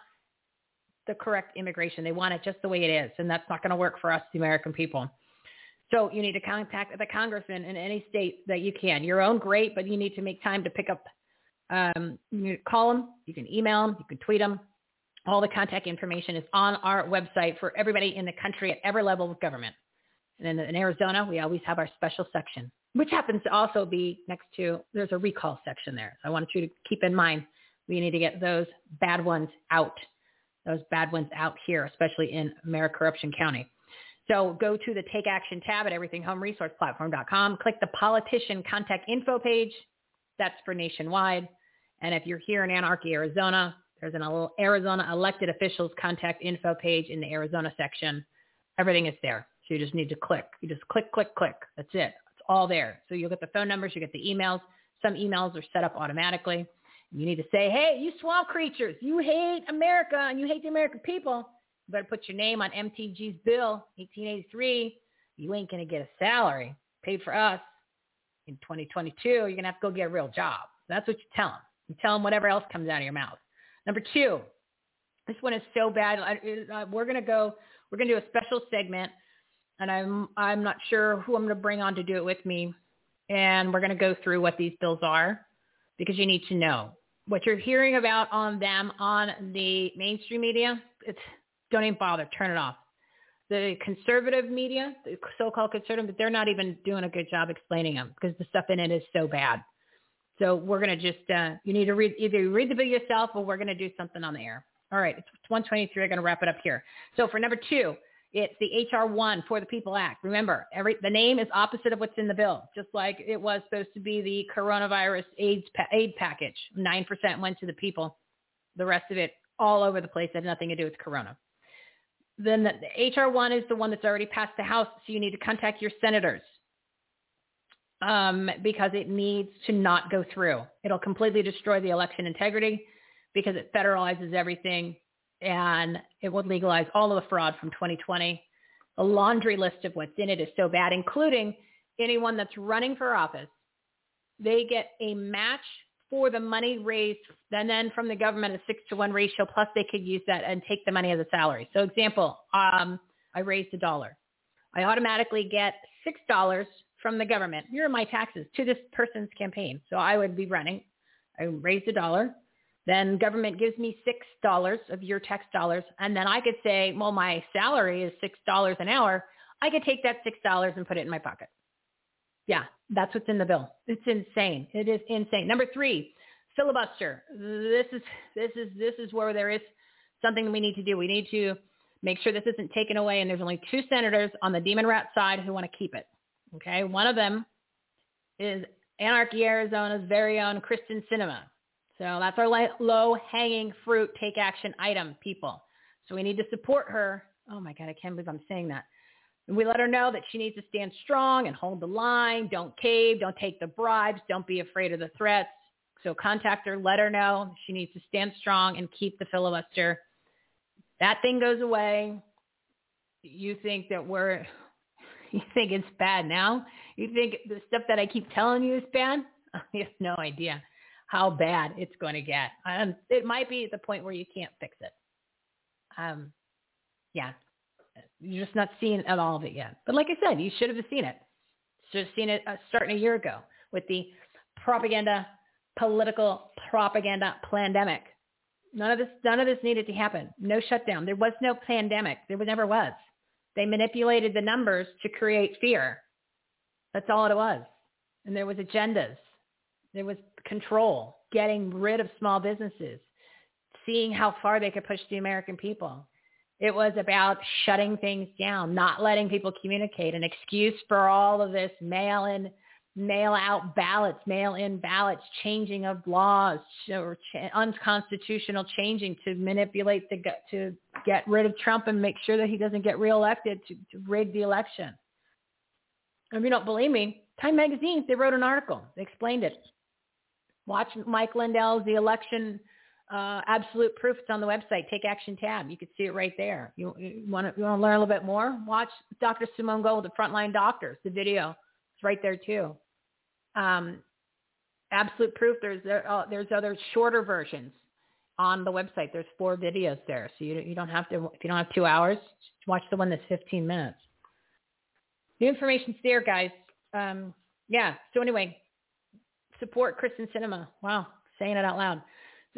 the correct immigration. They want it just the way it is, and that's not going to work for us, the American people. So you need to contact the congressman in any state that you can. Your own, great, but you need to make time to pick up. You need to call them. You can email them. You can tweet them. All the contact information is on our website for everybody in the country at every level of government. And then in Arizona, we always have our special section, which happens to also be next to, there's a recall section there. So I want you to keep in mind, we need to get those bad ones out. Those bad ones out here, especially in Maricopa County. So go to the Take Action tab at everythinghomeresourceplatform.com. Click the Politician Contact Info page. That's for nationwide. And if you're here in Anarchy, Arizona, there's an Arizona Elected Officials Contact Info page in the Arizona section. Everything is there. So you just need to click. You just click, click, click. That's it. It's all there. So you'll get the phone numbers. You get the emails. Some emails are set up automatically. You need to say, hey, you swamp creatures, you hate America and you hate the American people. You better put your name on MTG's bill, 1883. You ain't going to get a salary paid for us in 2022. You're going to have to go get a real job. That's what you tell them. You tell them whatever else comes out of your mouth. Number 2, this one is so bad. We're going to do a special segment, and I'm not sure who I'm going to bring on to do it with me. And we're going to go through what these bills are because you need to know. What you're hearing about on them on the mainstream media, don't even bother. Turn it off. The conservative media, the so-called conservative, they're not even doing a good job explaining them because the stuff in it is so bad. So we're going to just, you need to either read the bill yourself, or we're going to do something on the air. All right. It's 123. I'm going to wrap it up here. So for number 2, it's the HR 1 for the People Act. Remember, the name is opposite of what's in the bill, just like it was supposed to be the coronavirus aid package. 9% went to the people. The rest of it all over the place had nothing to do with corona. Then the HR 1 is the one that's already passed the House, so you need to contact your senators because it needs to not go through. It'll completely destroy the election integrity because it federalizes everything. And it would legalize all of the fraud from 2020. The laundry list of what's in it is so bad, including anyone that's running for office. They get a match for the money raised and then from the government, a 6-to-1 ratio, plus they could use that and take the money as a salary. So example, I raised $1. I automatically get $6 from the government. Here are my taxes to this person's campaign. So I would be running. I raised $1. Then government gives me $6 of your tax dollars. And then I could say, well, my salary is $6 an hour. I could take that $6 and put it in my pocket. Yeah, that's what's in the bill. It's insane. It is insane. Number 3, filibuster. This is where there is something that we need to do. We need to make sure this isn't taken away. And there's only 2 senators on the Demon Rat side who want to keep it. Okay. One of them is Anarchy Arizona's very own Kyrsten Sinema. So that's our low-hanging fruit, take action item, people. So we need to support her. Oh, my God, I can't believe I'm saying that. And we let her know that she needs to stand strong and hold the line. Don't cave. Don't take the bribes. Don't be afraid of the threats. So contact her. Let her know she needs to stand strong and keep the filibuster. That thing goes away. You think that you think it's bad now? You think the stuff that I keep telling you is bad? You have no idea how bad it's going to get. It might be at the point where you can't fix it. Yeah, you're just not seeing at all of it yet. But like I said, you should have seen it. Should have seen it starting a year ago with the political propaganda pandemic. None of this needed to happen. No shutdown. There was no pandemic. There never was. They manipulated the numbers to create fear. That's all it was. And there was agendas. There was control, getting rid of small businesses, seeing how far they could push the American people. It was about shutting things down, not letting people communicate, an excuse for all of this mail-in, mail-out ballots, mail-in ballots, changing of laws, or unconstitutional changing to manipulate to get rid of Trump and make sure that he doesn't get reelected, to rig the election. If you don't believe me, Time Magazine, they wrote an article. They explained it. Watch Mike Lindell's The Election, Absolute Proof. It's on the website, Take Action tab. You can see it right there. You want to learn a little bit more? Watch Dr. Simone Gold, The Frontline Doctors, the video. It's right there too. Absolute Proof, there's other shorter versions on the website. There's 4 videos there. So you don't have to, if you don't have 2 hours, watch the one that's 15 minutes. The information's there, guys. Yeah. So anyway, support Kyrsten Sinema. Wow. Saying it out loud.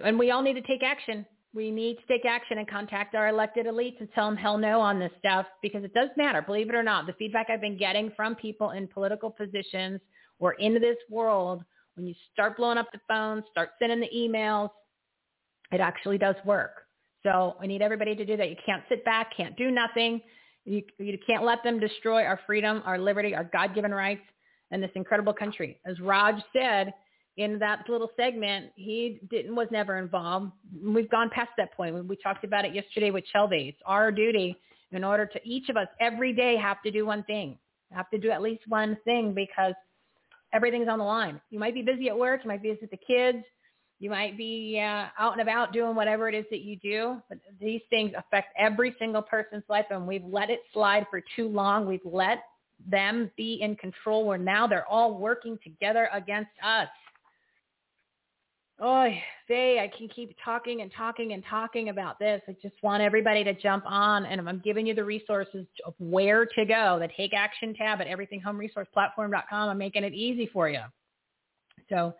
And we all need to take action. We need to take action and contact our elected elites and tell them hell no on this stuff, because it does matter. Believe it or not, the feedback I've been getting from people in political positions or into this world, when you start blowing up the phones, start sending the emails, it actually does work. So we need everybody to do that. You can't sit back, can't do nothing. You can't let them destroy our freedom, our liberty, our God-given rights, and this incredible country. As Raj said in that little segment, he was never involved. We've gone past that point. We talked about it yesterday with Shelby. It's our duty, in order to each of us every day have to do one thing. Have to do at least one thing, because everything's on the line. You might be busy at work. You might be busy with the kids. You might be out and about doing whatever it is that you do, but these things affect every single person's life, and we've let it slide for too long. We've let them be in control, where now they're all working together against us. Oh, I can keep talking about this. I just want everybody to jump on, and I'm giving you the resources of where to go, the Take Action tab at everythinghomeresourceplatform.com. I'm making it easy for you. So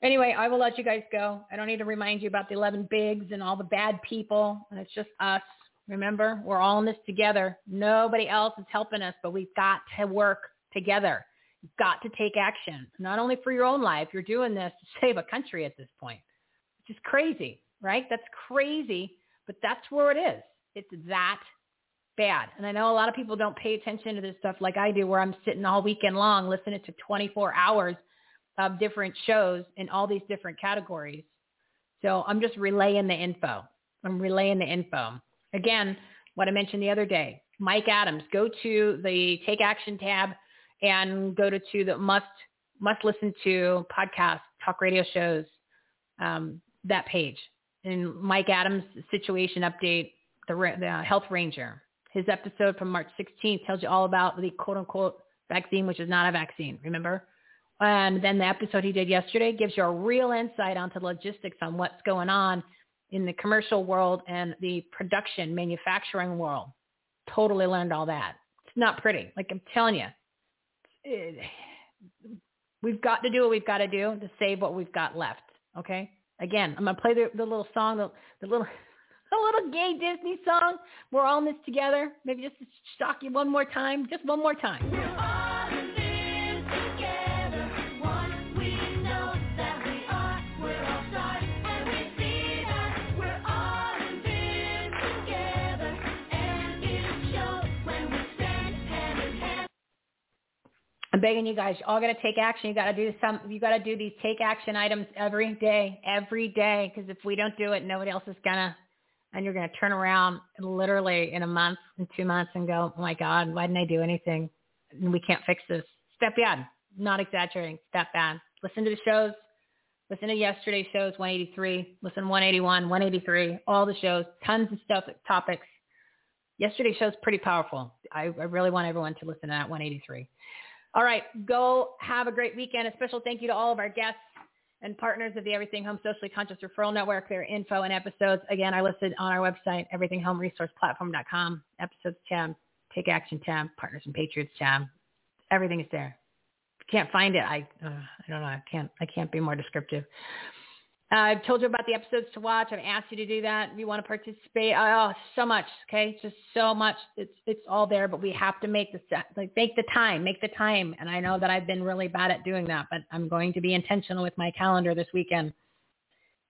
anyway, I will let you guys go. I don't need to remind you about the 11 bigs and all the bad people. And it's just us. Remember, we're all in this together. Nobody else is helping us, but we've got to work together. You've got to take action, not only for your own life. You're doing this to save a country at this point, which is crazy, right? That's crazy, but that's where it is. It's that bad. And I know a lot of people don't pay attention to this stuff like I do, where I'm sitting all weekend long listening to 24 hours of different shows in all these different categories. So I'm just relaying the info. Again, what I mentioned the other day, Mike Adams, go to the Take Action tab and go to the must listen to podcast, talk radio shows, that page. And Mike Adams' situation update, the Health Ranger, his episode from March 16th tells you all about the quote unquote vaccine, which is not a vaccine. Remember? And then the episode he did yesterday gives you a real insight onto logistics on what's going on in the commercial world and the production manufacturing world. Totally learned all that. It's not pretty. Like I'm telling you, we've got to do what we've got to save what we've got left. Okay. Again, I'm going to play the little song, the little gay Disney song. We're all in this together. Maybe just to shock you one more time. Just one more time. I'm begging you guys, you all got to take action. You got to do these take action items every day. Because if we don't do it, nobody else is gonna. And you're gonna turn around literally in a month, in 2 months, and go, oh my God, why didn't I do anything? We can't fix this. Step beyond. Not exaggerating. It's that bad. Listen to the shows. Listen to yesterday's shows, 183. Listen 181, 183. All the shows. Tons of stuff. Topics. Yesterday's show's pretty powerful. I really want everyone to listen to that 183. All right, go have a great weekend. A special thank you to all of our guests and partners of the Everything Home Socially Conscious Referral Network. Their info and episodes, again, are listed on our website, everythinghomeresourceplatform.com. Episodes tab, Take Action tab, Partners and Patriots tab. Everything is there. If you can't find it, I don't know. I can't be more descriptive. I've told you about the episodes to watch. I've asked you to do that. If you want to participate, oh, so much. Okay, just so much. It's all there, but we have to make the time. And I know that I've been really bad at doing that, but I'm going to be intentional with my calendar this weekend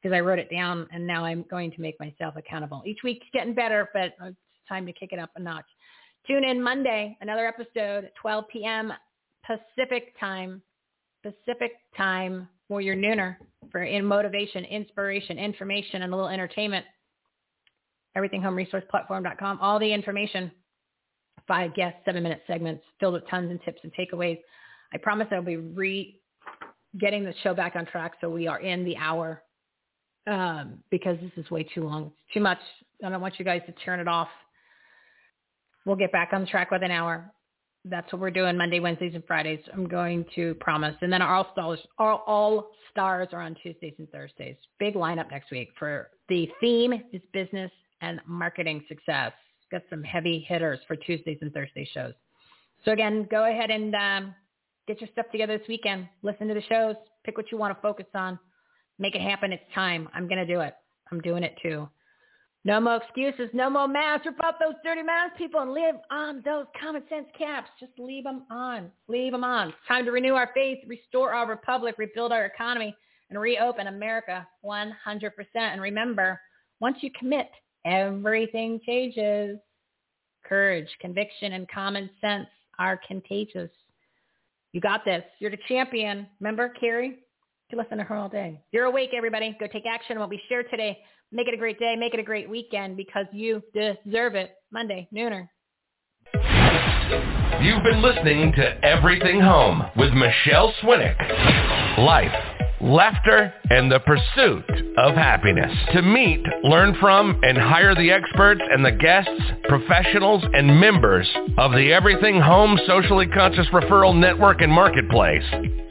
because I wrote it down, and now I'm going to make myself accountable. Each week's getting better, but it's time to kick it up a notch. Tune in Monday, another episode at 12 p.m. Pacific time. Or your nooner for motivation, inspiration, information, and a little entertainment. everythinghomeresourceplatform.com. All the information, 5 guests, 7-minute segments filled with tons of tips and takeaways. I promise I'll be getting the show back on track so we are in the hour because this is way too long. It's too much. I don't want you guys to turn it off. We'll get back on track with an hour. That's what we're doing Monday, Wednesdays, and Fridays. I'm going to promise. And then our all stars are on Tuesdays and Thursdays. Big lineup next week for the theme is business and marketing success. Got some heavy hitters for Tuesdays and Thursday shows. So again, go ahead and get your stuff together this weekend. Listen to the shows. Pick what you want to focus on. Make it happen. It's time. I'm going to do it. I'm doing it too. No more excuses, no more masks. Rip up those dirty masks, people, and live on those common sense caps. Just leave them on. Leave them on. It's time to renew our faith, restore our republic, rebuild our economy, and reopen America 100%. And remember, once you commit, everything changes. Courage, conviction, and common sense are contagious. You got this. You're the champion. Remember, Carrie? You listen to her all day. You're awake, everybody. Go take action on what we share today. Make it a great day. Make it a great weekend because you deserve it. Monday, nooner. You've been listening to Everything Home with Michele Swinick. Life, laughter, and the pursuit of happiness. To meet, learn from, and hire the experts and the guests, professionals, and members of the Everything Home Socially Conscious Referral Network and Marketplace,